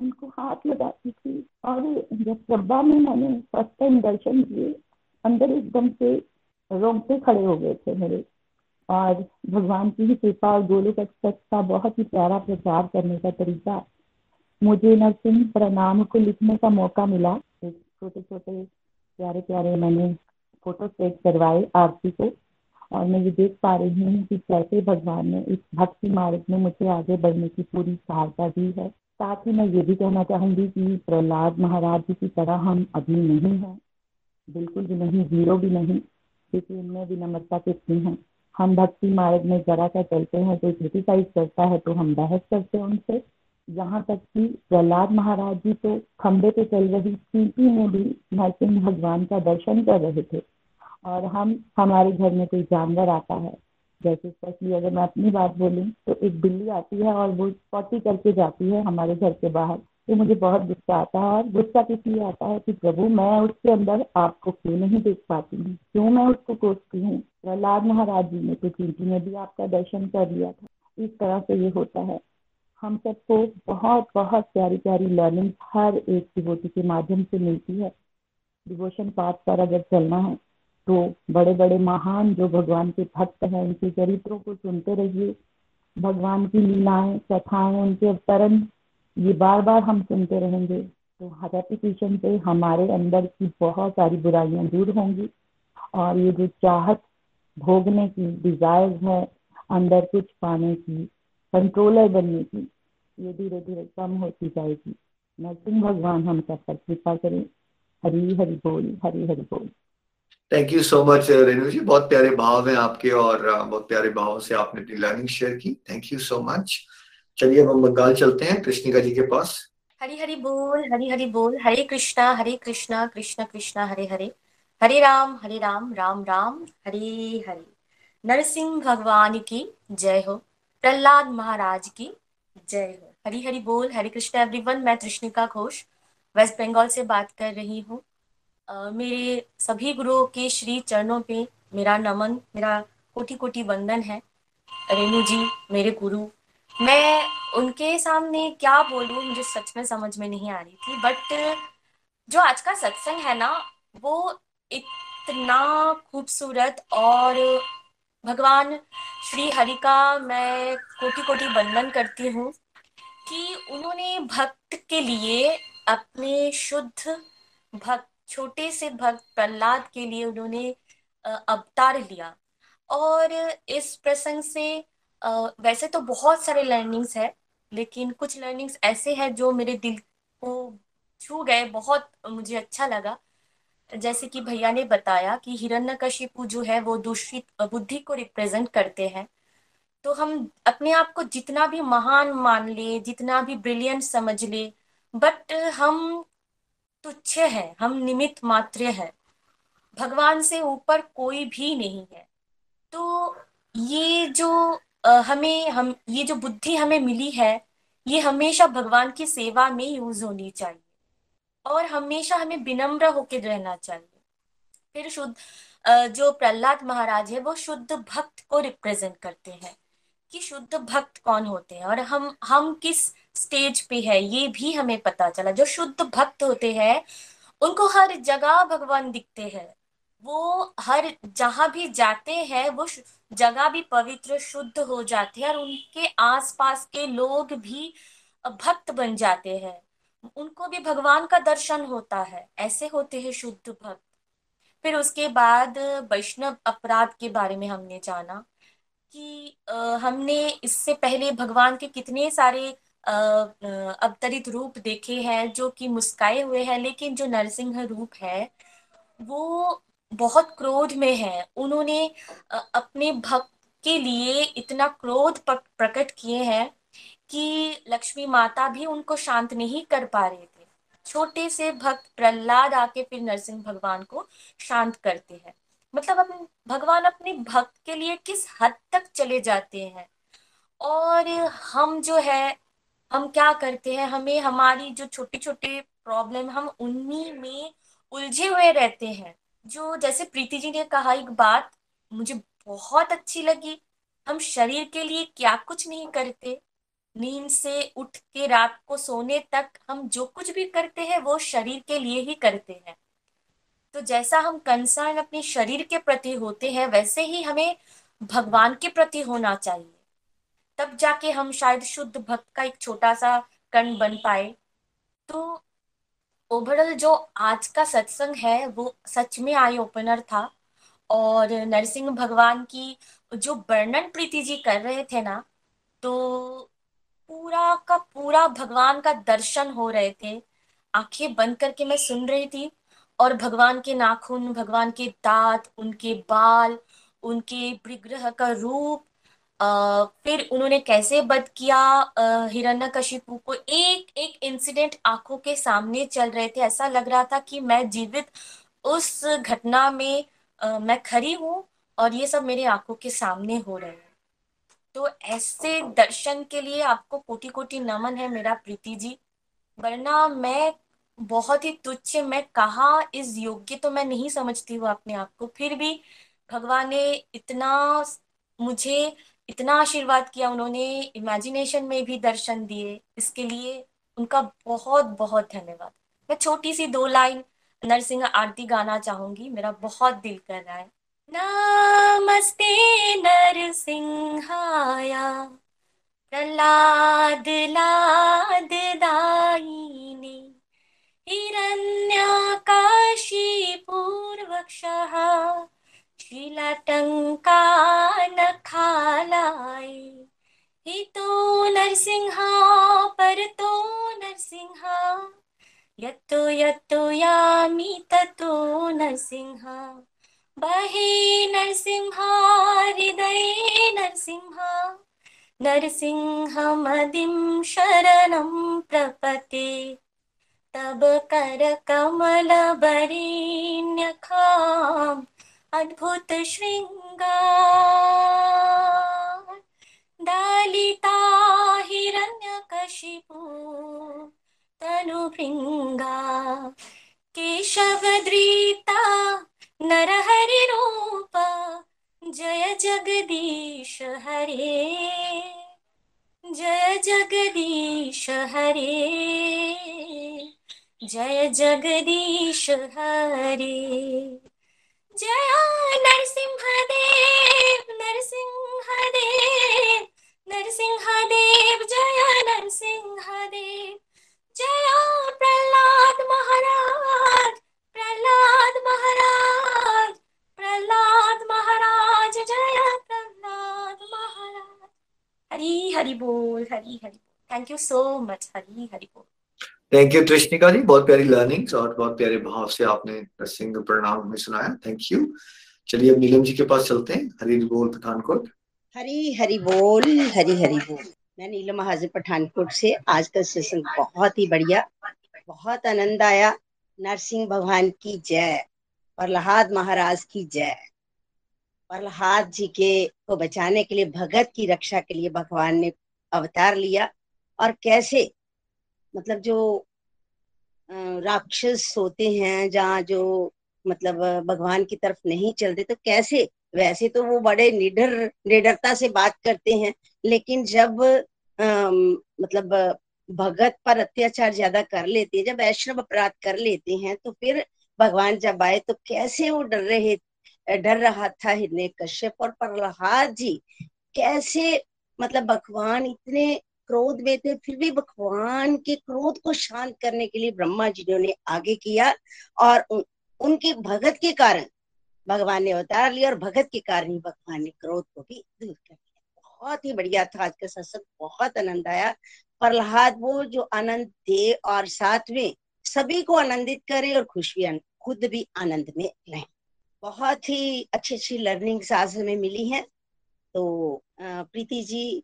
उनको हाथ लगाती थी और जब चंबा में मैंने फर्स्ट टाइम दर्शन किए, अंदर एकदम से रोंगटे खड़े हो गए थे मेरे। और भगवान की ही कृपा और गोलोक एक्सप्रेस का बहुत ही प्यारा प्रचार करने का तरीका, मुझे नरसिंह प्रणाम को लिखने का मौका मिला। छोटे छोटे प्यारे प्यारे मैंने फोटो सेट करवाए आरती को, और मैं ये देख पा रही हूँ कि कैसे भगवान ने इस भक्ति मार्ग में मुझे आगे बढ़ने की पूरी सहायता दी है। साथ ही मैं ये भी कहना चाहूंगी कि प्रहलाद महाराज जी की तरह हम अभी नहीं हैं, बिल्कुल भी नहीं, जीरो भी नहीं, क्योंकि उनमें विनम्रता कितनी है। हम भक्ति मार्ग में जरा सा चलते हैं, कोई क्रिटिसाइज करता है तो हम बहस करते हैं उनसे। यहाँ तक कि प्रहलाद महाराज जी तो खंबे पे चल रही सीटी में भी नरसिंह भगवान का दर्शन कर रहे थे। और हम, हमारे घर में कोई जानवर आता है, जैसे स्पेशली अगर मैं अपनी बात बोलूं तो एक बिल्ली आती है और वो पॉटी करके जाती है हमारे घर के बाहर, तो मुझे बहुत गुस्सा आता है। और गुस्सा किस लिए आता है कि प्रभु मैं उसके अंदर आपको क्यों नहीं देख पाती हूँ, क्यों मैं उसको कोसती हूँ। प्रहलाद महाराज जी ने तो चींटी में भी आपका दर्शन कर लिया था। इस तरह से ये होता है। हम सबको बहुत बहुत प्यारी प्यारी लर्निंग हर एक डिवोटी के माध्यम से मिलती है। डिवोशन पाथ पर अगर चलना है तो बड़े बड़े महान जो भगवान के भक्त हैं उनके चरित्रों को सुनते रहिए। भगवान की लीलाएं, कथाएं, उनके अवतरण ये बार बार हम सुनते रहेंगे तो रेपिटेशन से हमारे अंदर की बहुत सारी बुराइयां दूर होंगी। और ये जो चाहत भोगने की डिजायर है, अंदर कुछ पाने की, कंट्रोलर बनने की, ये धीरे धीरे कम होती जाएगी। नरसिंह भगवान हम सब पर कृपा करें। हरी हरि बोल, हरी हरि बोल। Thank you so much Renu ji, बहुत प्यारे भाव हैं आपके और बहुत प्यारे भावों से आपने अपनी लर्निंग शेयर की। Thank you so much. चलिए अब हम बंगाल चलते हैं, कृष्णिका जी के पास। हरी हरि बोल, हरी हरि बोल। हरे कृष्णा कृष्णा कृष्णा हरे हरे, हरे राम राम राम हरे हरे। नरसिंह भगवान की जय हो, प्रहलाद महाराज की जय हो। हरी हरि बोल, हरे कृष्णा एवरीवन। मैं कृष्णिका घोष वेस्ट बंगाल से बात कर रही हूँ। मेरे सभी गुरुओं के श्री चरणों पे मेरा नमन, मेरा कोटि कोटि वंदन है। रेणु जी मेरे गुरु, मैं उनके सामने क्या बोलूँ, मुझे सच में समझ में नहीं आ रही थी। बट जो आज का सत्संग है ना, वो इतना खूबसूरत, और भगवान श्री हरि का मैं कोटि कोटि वंदन करती हूँ कि उन्होंने भक्त के लिए, अपने शुद्ध भक्त, छोटे से भक्त प्रहलाद के लिए उन्होंने अवतार लिया। और इस प्रसंग से वैसे तो बहुत सारे लर्निंग्स है, लेकिन कुछ लर्निंग्स ऐसे हैं जो मेरे दिल को छू गए, बहुत मुझे अच्छा लगा। जैसे कि भैया ने बताया कि हिरण्यकश्यप जो है वो दूषित बुद्धि को रिप्रेजेंट करते हैं। तो हम अपने आप को जितना भी महान मान ले, जितना भी ब्रिलियंट समझ ले, बट हम तुच्छ है, हम निमित्त मात्र है, भगवान से ऊपर कोई भी नहीं है। तो ये जो ये जो बुद्धि हमें मिली है, ये हमेशा भगवान की सेवा में यूज होनी चाहिए, और हमेशा हमें विनम्र होकर रहना चाहिए। फिर शुद्ध जो प्रहलाद महाराज है वो शुद्ध भक्त को रिप्रेजेंट करते हैं कि शुद्ध भक्त कौन होते हैं और हम किस स्टेज पे है, ये भी हमें पता चला। जो शुद्ध भक्त होते हैं उनको हर जगह भगवान दिखते हैं, वो हर जहाँ भी जाते हैं वो जगह भी पवित्र शुद्ध हो जाते हैं, और उनके आसपास के लोग भी भक्त बन जाते हैं, उनको भी भगवान का दर्शन होता है। ऐसे होते हैं शुद्ध भक्त। फिर उसके बाद वैष्णव अपराध के बारे में हमने जाना कि हमने इससे पहले भगवान के कितने सारे अवतरित रूप देखे हैं जो कि मुस्काए हुए हैं, लेकिन जो नरसिंह रूप है वो बहुत क्रोध में है। उन्होंने अपने भक्त के लिए इतना क्रोध प्रकट किए हैं कि लक्ष्मी माता भी उनको शांत नहीं कर पा रहे थे। छोटे से भक्त प्रहलाद आके फिर नरसिंह भगवान को शांत करते हैं। मतलब भगवान अपने भक्त के लिए किस हद तक चले जाते हैं। और हम जो है, हम क्या करते हैं, हमें हमारी जो छोटे छोटे प्रॉब्लम, हम उन्हीं में उलझे हुए रहते हैं। जो जैसे प्रीति जी ने कहा एक बात मुझे बहुत अच्छी लगी, हम शरीर के लिए क्या कुछ नहीं करते। नींद से उठ के रात को सोने तक हम जो कुछ भी करते हैं वो शरीर के लिए ही करते हैं। तो जैसा हम कंसर्न अपने शरीर के प्रति होते हैं, वैसे ही हमें भगवान के प्रति होना चाहिए। तब जाके हम शायद शुद्ध भक्त का एक छोटा सा कण बन पाए। तो ओवरऑल जो आज का सत्संग है वो सच में आई ओपनर था। और नरसिंह भगवान की जो वर्णन प्रीति जी कर रहे थे ना, तो पूरा का पूरा भगवान का दर्शन हो रहे थे। आंखें बंद करके मैं सुन रही थी, और भगवान के नाखून, भगवान के दांत, उनके बाल, उनके विग्रह का रूप, फिर उन्होंने कैसे बध किया हिरण्यकशिपु को, एक एक इंसिडेंट आंखों के सामने चल रहे थे। ऐसा लग रहा था कि मैं जीवित उस घटना में मैं खड़ी हूँ और ये सब मेरे आंखों के सामने हो रहे हैं। तो ऐसे दर्शन के लिए आपको कोटि कोटि नमन है मेरा प्रीति जी, वरना मैं बहुत ही तुच्छ, मैं कहाँ इस योग्य तो मैं नहीं समझती हूँ अपने आप को। फिर भी भगवान ने इतना मुझे इतना आशीर्वाद किया, उन्होंने इमेजिनेशन में भी दर्शन दिए, इसके लिए उनका बहुत बहुत धन्यवाद। मैं छोटी सी 2 लाइन नरसिंह आरती गाना चाहूंगी, मेरा बहुत दिल कर रहा है। नमस्ते नरसिंहाया प्रहलाद लाद दाईने हिरण्यकशिपूर्वक्षः शिलाटंकानखालाय हितो नरसिंहा परतो नरसिंहा यतो यतो यामि ततो नरसिंह बहे नरसिंह हृदये नरसिंह नरसिंहमदिं शरणं प्रपते तब कर कमल बरेण्यखां अद्भुत श्रृंगार दलिता हिरण्यकशिपु तनुभृंगा केशवद्रीता नरहरिरूपा जय जगदीश हरे जय जगदीश हरे जय जगदीश हरे। जय नरसिंहदेव नरसिंहदेव नरसिंहदेव जय नरसिंहदेव। जय प्रहलाद महाराज प्रहलाद महाराज प्रहलाद महाराज जय प्रहलाद महाराज। हरी हरि बोल Hari Hari. Thank you so much. Hari Hari बोल। थैंक यू कृष्णिका जी, बहुत प्यारी लर्निंग्स और बहुत प्यारे भाव से आपने नरसिंह प्रणाम में सुनाया। Thank you. चलिए अब नीलम जी के पास चलते हैं। हरी बोल पठानकोट। हरी हरि बोल हरी हरि बोल। मैं नीलम महाजन पठानकोट से। आज का सेशन बहुत ही बढ़िया, बहुत आनंद आया। नरसिंह भगवान की जय, प्रहलाद महाराज की जय। प्रहलाद जी के को बचाने के लिए, भगत की रक्षा के लिए भगवान ने अवतार लिया, और कैसे मतलब जो राक्षस होते हैं जहाँ जो मतलब भगवान की तरफ नहीं चलते, तो कैसे वैसे तो वो बड़े निडरता से बात करते हैं, लेकिन जब मतलब भगत पर अत्याचार ज्यादा कर लेते हैं, जब वैष्णव अपराध कर लेते हैं, तो फिर भगवान जब आए तो कैसे वो डर रहा था हिरण्यकश्यप। और प्रहलाद जी कैसे मतलब भगवान इतने क्रोध में थे, फिर भी भगवान के क्रोध को शांत करने के लिए ब्रह्मा जी ने आगे किया, और उनके भगत के कारण भगवान ने अवतार लिया, और भगत के कारण ही भगवान ने क्रोध को भी दूर कर दिया। बहुत ही बढ़िया था आज का सत्संग, बहुत आनंद आया। प्रहलाद वो जो आनंद दे और साथ में सभी को आनंदित करे और खुश भी, खुद भी आनंद में रहे। बहुत ही अच्छी अच्छी लर्निंग्स आज हमें मिली है। तो प्रीति जी,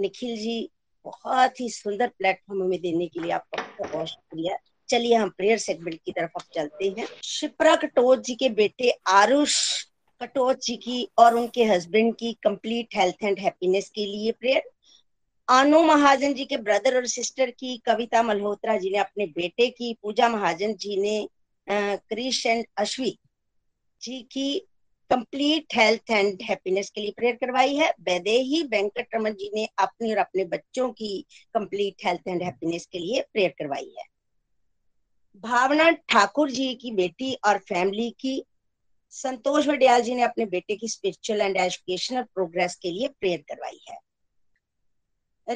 निखिल जी, बहुत ही सुंदर प्लेटफॉर्म हमें देने के लिए आपका बहुत शुक्रिया। चलिए हम प्रेयर सेगमेंट की तरफ अब चलते हैं। शिप्रा कटोच जी के बेटे आरुष कटोच जी की और उनके हस्बैंड की कंप्लीट हेल्थ एंड हैप्पीनेस के लिए प्रेयर। अनु महाजन जी के ब्रदर और सिस्टर की, कविता मल्होत्रा जी ने अपने बेटे की, पूजा महाजन जी ने क्रिश एंड अश्वी जी की कंप्लीट हेल्थ एंड हैप्पीनेस के लिए प्रेयर करवाई है। वैदेही वेंकट रमन जी ने अपनी और अपने बच्चों की कंप्लीट हेल्थ एंड हैप्पीनेस के लिए प्रेयर करवाई है। भावना ठाकुर जी की बेटी और फैमिली की, संतोष वडियाल जी ने अपने बेटे की स्पिरिचुअल एंड एजुकेशनल प्रोग्रेस के लिए प्रेयर करवाई है।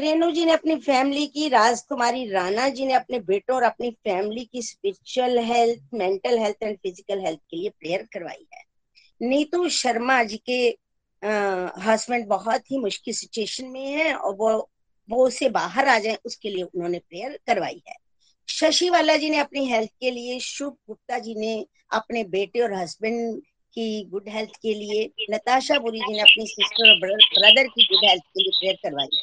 रेणु जी ने अपनी फैमिली की, राजकुमारी राणा जी ने अपने बेटों और अपनी फैमिली की spiritual health, mental health and physical health के लिए प्रेयर करवाई है। नीतू शर्मा जी के हस्बैंड बहुत ही मुश्किल सिचुएशन में है, और वो से बाहर आ जाए उसके लिए उन्होंने प्रेयर करवाई है। शशि वाला जी ने अपनी हेल्थ के लिए, शुभ गुप्ता जी ने अपने बेटे और हस्बैंड की गुड हेल्थ के लिए, नताशा बुरी जी ने अपनी सिस्टर और ब्रदर की गुड हेल्थ के लिए प्रेयर करवाई है।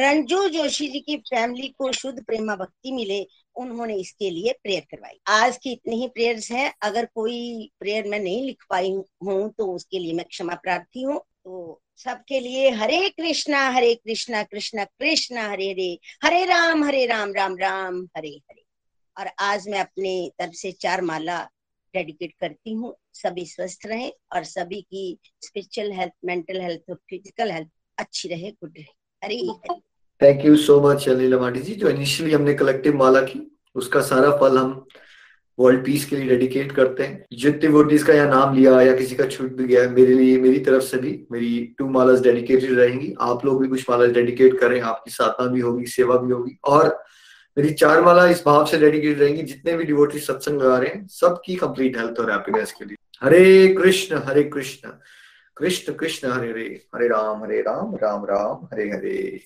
रंजू जोशी जी की फैमिली को शुद्ध प्रेमा भक्ति मिले, उन्होंने इसके लिए प्रेयर करवाई। आज की इतनी ही प्रेयर्स हैं। अगर कोई प्रेयर मैं नहीं लिख पाई हूँ तो उसके लिए मैं क्षमा प्रार्थी हूँ। तो सबके लिए हरे कृष्णा कृष्णा कृष्णा हरे हरे, हरे राम राम राम हरे हरे। और आज मैं अपने तरफ से 4 माला डेडिकेट करती हूँ। सभी स्वस्थ रहें और सभी की स्पिरिचुअल हेल्थ, मेंटल हेल्थ और फिजिकल हेल्थ अच्छी रहे, गुड रहे। Hare Hare. Thank you so much Leelamati ji. जो इनिशियली हमने कलेक्टिव माला की, उसका सारा फल हम वर्ल्ड पीस के लिए डेडिकेट करते हैं। जितने वोटीज का या नाम लिया या किसी का छूट भी गया, मेरे लिए मेरी तरफ से भी मेरी 2 मालास डेडिकेटेड रहेंगी। आप लोग भी कुछ मालास डेडिकेट करें, आपकी साधना भी होगी, सेवा भी होगी। और मेरी 4 माला इस भाव से डेडिकेट रहेंगी, जितने भी डिवोटी सत्संग लगा रहे हैं सबकी कंप्लीट हेल्थ और हैप्पीनेस के लिए। हरे कृष्ण कृष्ण कृष्ण हरे हरे, हरे राम राम राम हरे हरे।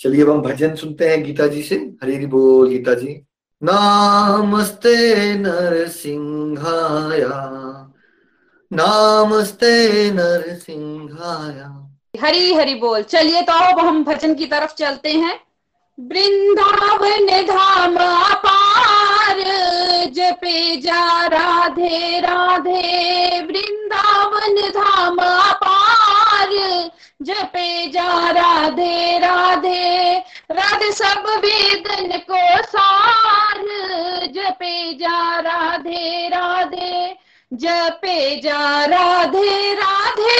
चलिए अब हम भजन सुनते हैं गीता जी से। हरि बोल गीता जी। नमस्ते नरसिंहाया, नमस्ते नरसिंहाया। हरी हरी बोल। चलिए तो अब हम भजन की तरफ चलते हैं। वृंदावन धाम अपार जपे जा राधे राधे, वृंदावन धाम अपार जपे जा राधे राधे, राधे सब वेदन को सार जपे जा राधे राधे, जपे जा राधे राधे,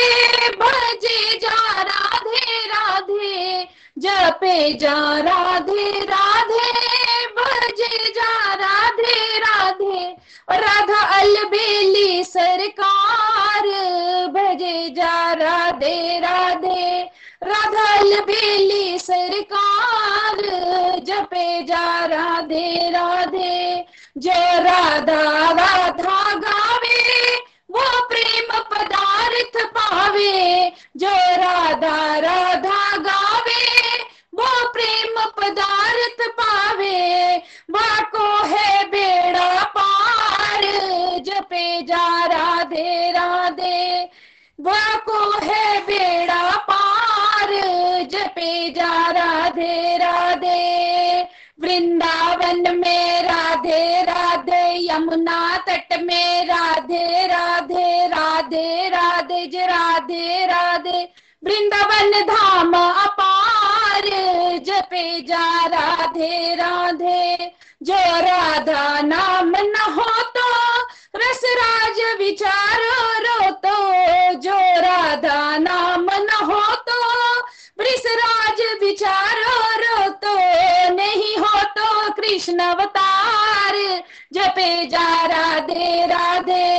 भजे जा राधे राधे, जपे जा राधे राधे, भजे जा राधे राधे, और राधा अलबेली सरकार भजे जा राधे राधे, राधा अलबेली सरकार जपे जा राधे राधे। जय राधा राधा गावे वो प्रेम पदार्थ पावे, जो राधा राधा गावे वो प्रेम पदार्थ पावे, वाको है बेड़ा पार जपे जा राधे राधे, वाको है बेड़ा पार जपे जा राधे राधे। वृंदावन में राधे राधे, यमुना तट में राधे राधे, राधे राधे जय राधे राधे, वृंदावन धाम अपार जपे जा राधे राधे। जो राधा नाम न हो तो रस राज विचारो रो तो, जो राधा नाम न हो तो वृष राज विचारो रो तो, नहीं हो तो कृष्ण अवतार जपे जा राधे राधे,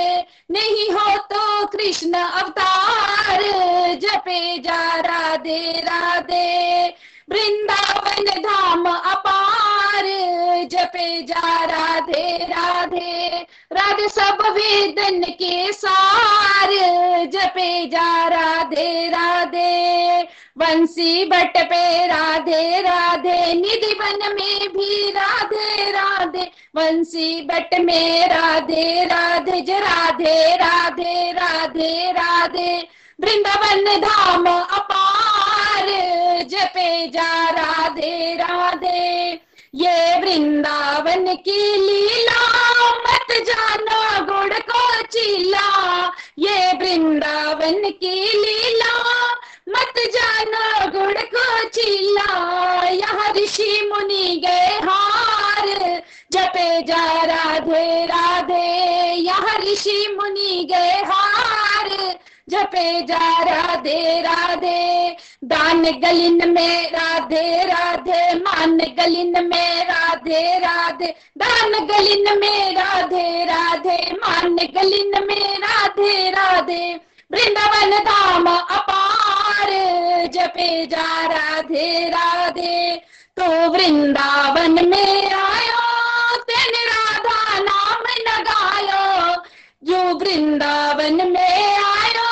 नहीं हो तो कृष्ण अवतार जपे जा राधे राधे। वृंदावन धाम अपार जपे जा राधे राधे, राधे सब वेदन के सार जपे जा राधे राधे। बंसी बट पे राधे राधे, निधि वन में भी राधे राधे, बंसी बट में राधे राधे जय राधे राधे राधे राधे। वृंदावन धाम अपार जपे जा राधे राधे, ये वृंदावन की लीला मत जाना गुड़ को चीला, ये वृंदावन की लीला मत जाना गुड़ को चीला, यहाँ ऋषि मुनि गए हार जपे जा राधे राधे, यहाँ ऋषि मुनि गए हार जपे जा राधे राधे। दान गलिन में राधे राधे, मान गलिन में राधे राधे, दान गलिन में राधे राधे, मान गलिन में राधे राधे, वृंदावन धाम अपार जपे जा राधे राधे। तो वृंदावन में आयो तेने राधा नाम न गायो, जो वृंदावन में आयो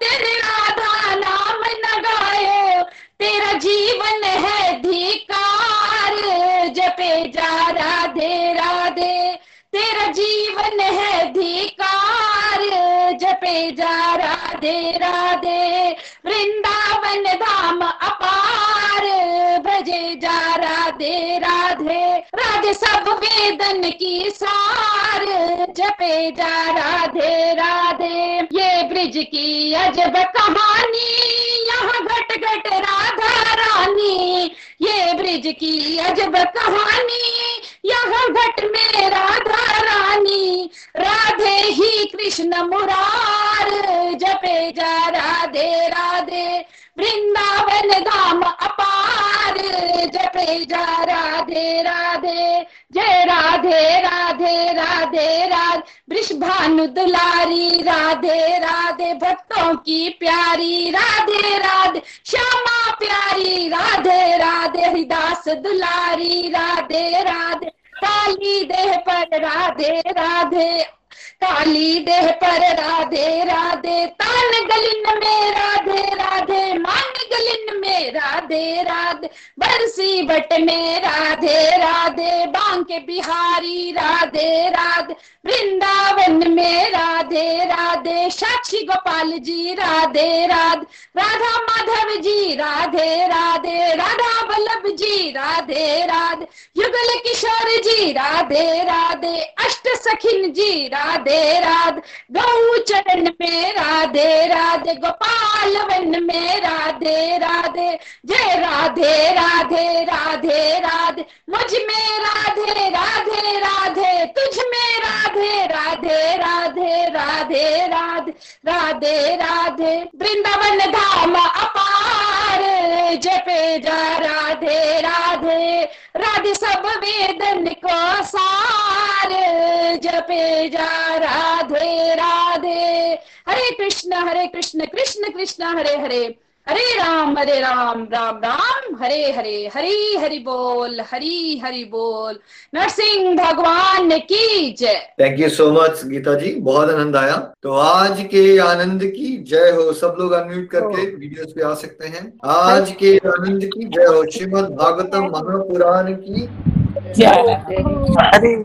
तेरे राधा नाम न गायो, तेरा जीवन है धिकार जपे जा राधे राधे, तेरा जीवन है धिकार जपे जा राधे राधे। वृंदावन धाम अपार भजे जा राधे राधे, राधे सब वेदन की सार जपे जा राधे राधे। ये ब्रिज की अजब कहानी यहाँ घट घट राधा रानी, ये ब्रिज की अजब कहानी यहाँ घट में राधा रानी, राधे ही कृष्ण मुरार जपे जा राधे राधे। वृंदावन धाम अपार जपे जा राधे राधे, जय राधे राधे राधे राधे। वृषभानु दुलारी राधे राधे, भक्तों की प्यारी राधे राधे, श्यामा प्यारी राधे राधे, हरिदास दुलारी राधे राधे, काली देह पर राधे राधे, काली देह पर राधे राधे, तान गलिन में राधे राधे, मान गलिन में राधे राधे, बरसी बट में राधे राधे, बांके बिहारी राधे राधे, वृंदावन में राधे राधे, साक्षी गोपाल जी राधे राधे, राधा माधव जी राधे राधे, राधा वल्लभ जी राधे राधे, युगल किशोर जी राधे राधे, अष्ट सखिन जी राधे राधे, गौ चरण में राधे राधे, गोपाल वन में राधे राधे, जय राधे राधे राधे राधे, मुझ में राधे राधे राधे, तुझ में राधे राधे राधे राधे राधे राधे राधे, वृंदावन धाम अपार जपे जा राधे राधे, राधे सब वेदन को सार जपे जा राधे राधे। हरे कृष्ण कृष्ण कृष्ण हरे हरे, हरे राम राम राम हरे हरे, हरी हरि बोल, नरसिंह भगवान की जय। Thank you so much Geeta ji, बहुत आनंद आया। तो आज के आनंद की जय हो। सब लोग अनम्यूट करके वीडियोस पे आ सकते हैं। आज के आनंद की जय हो। श्रीमद भागवतम महापुराण की जय।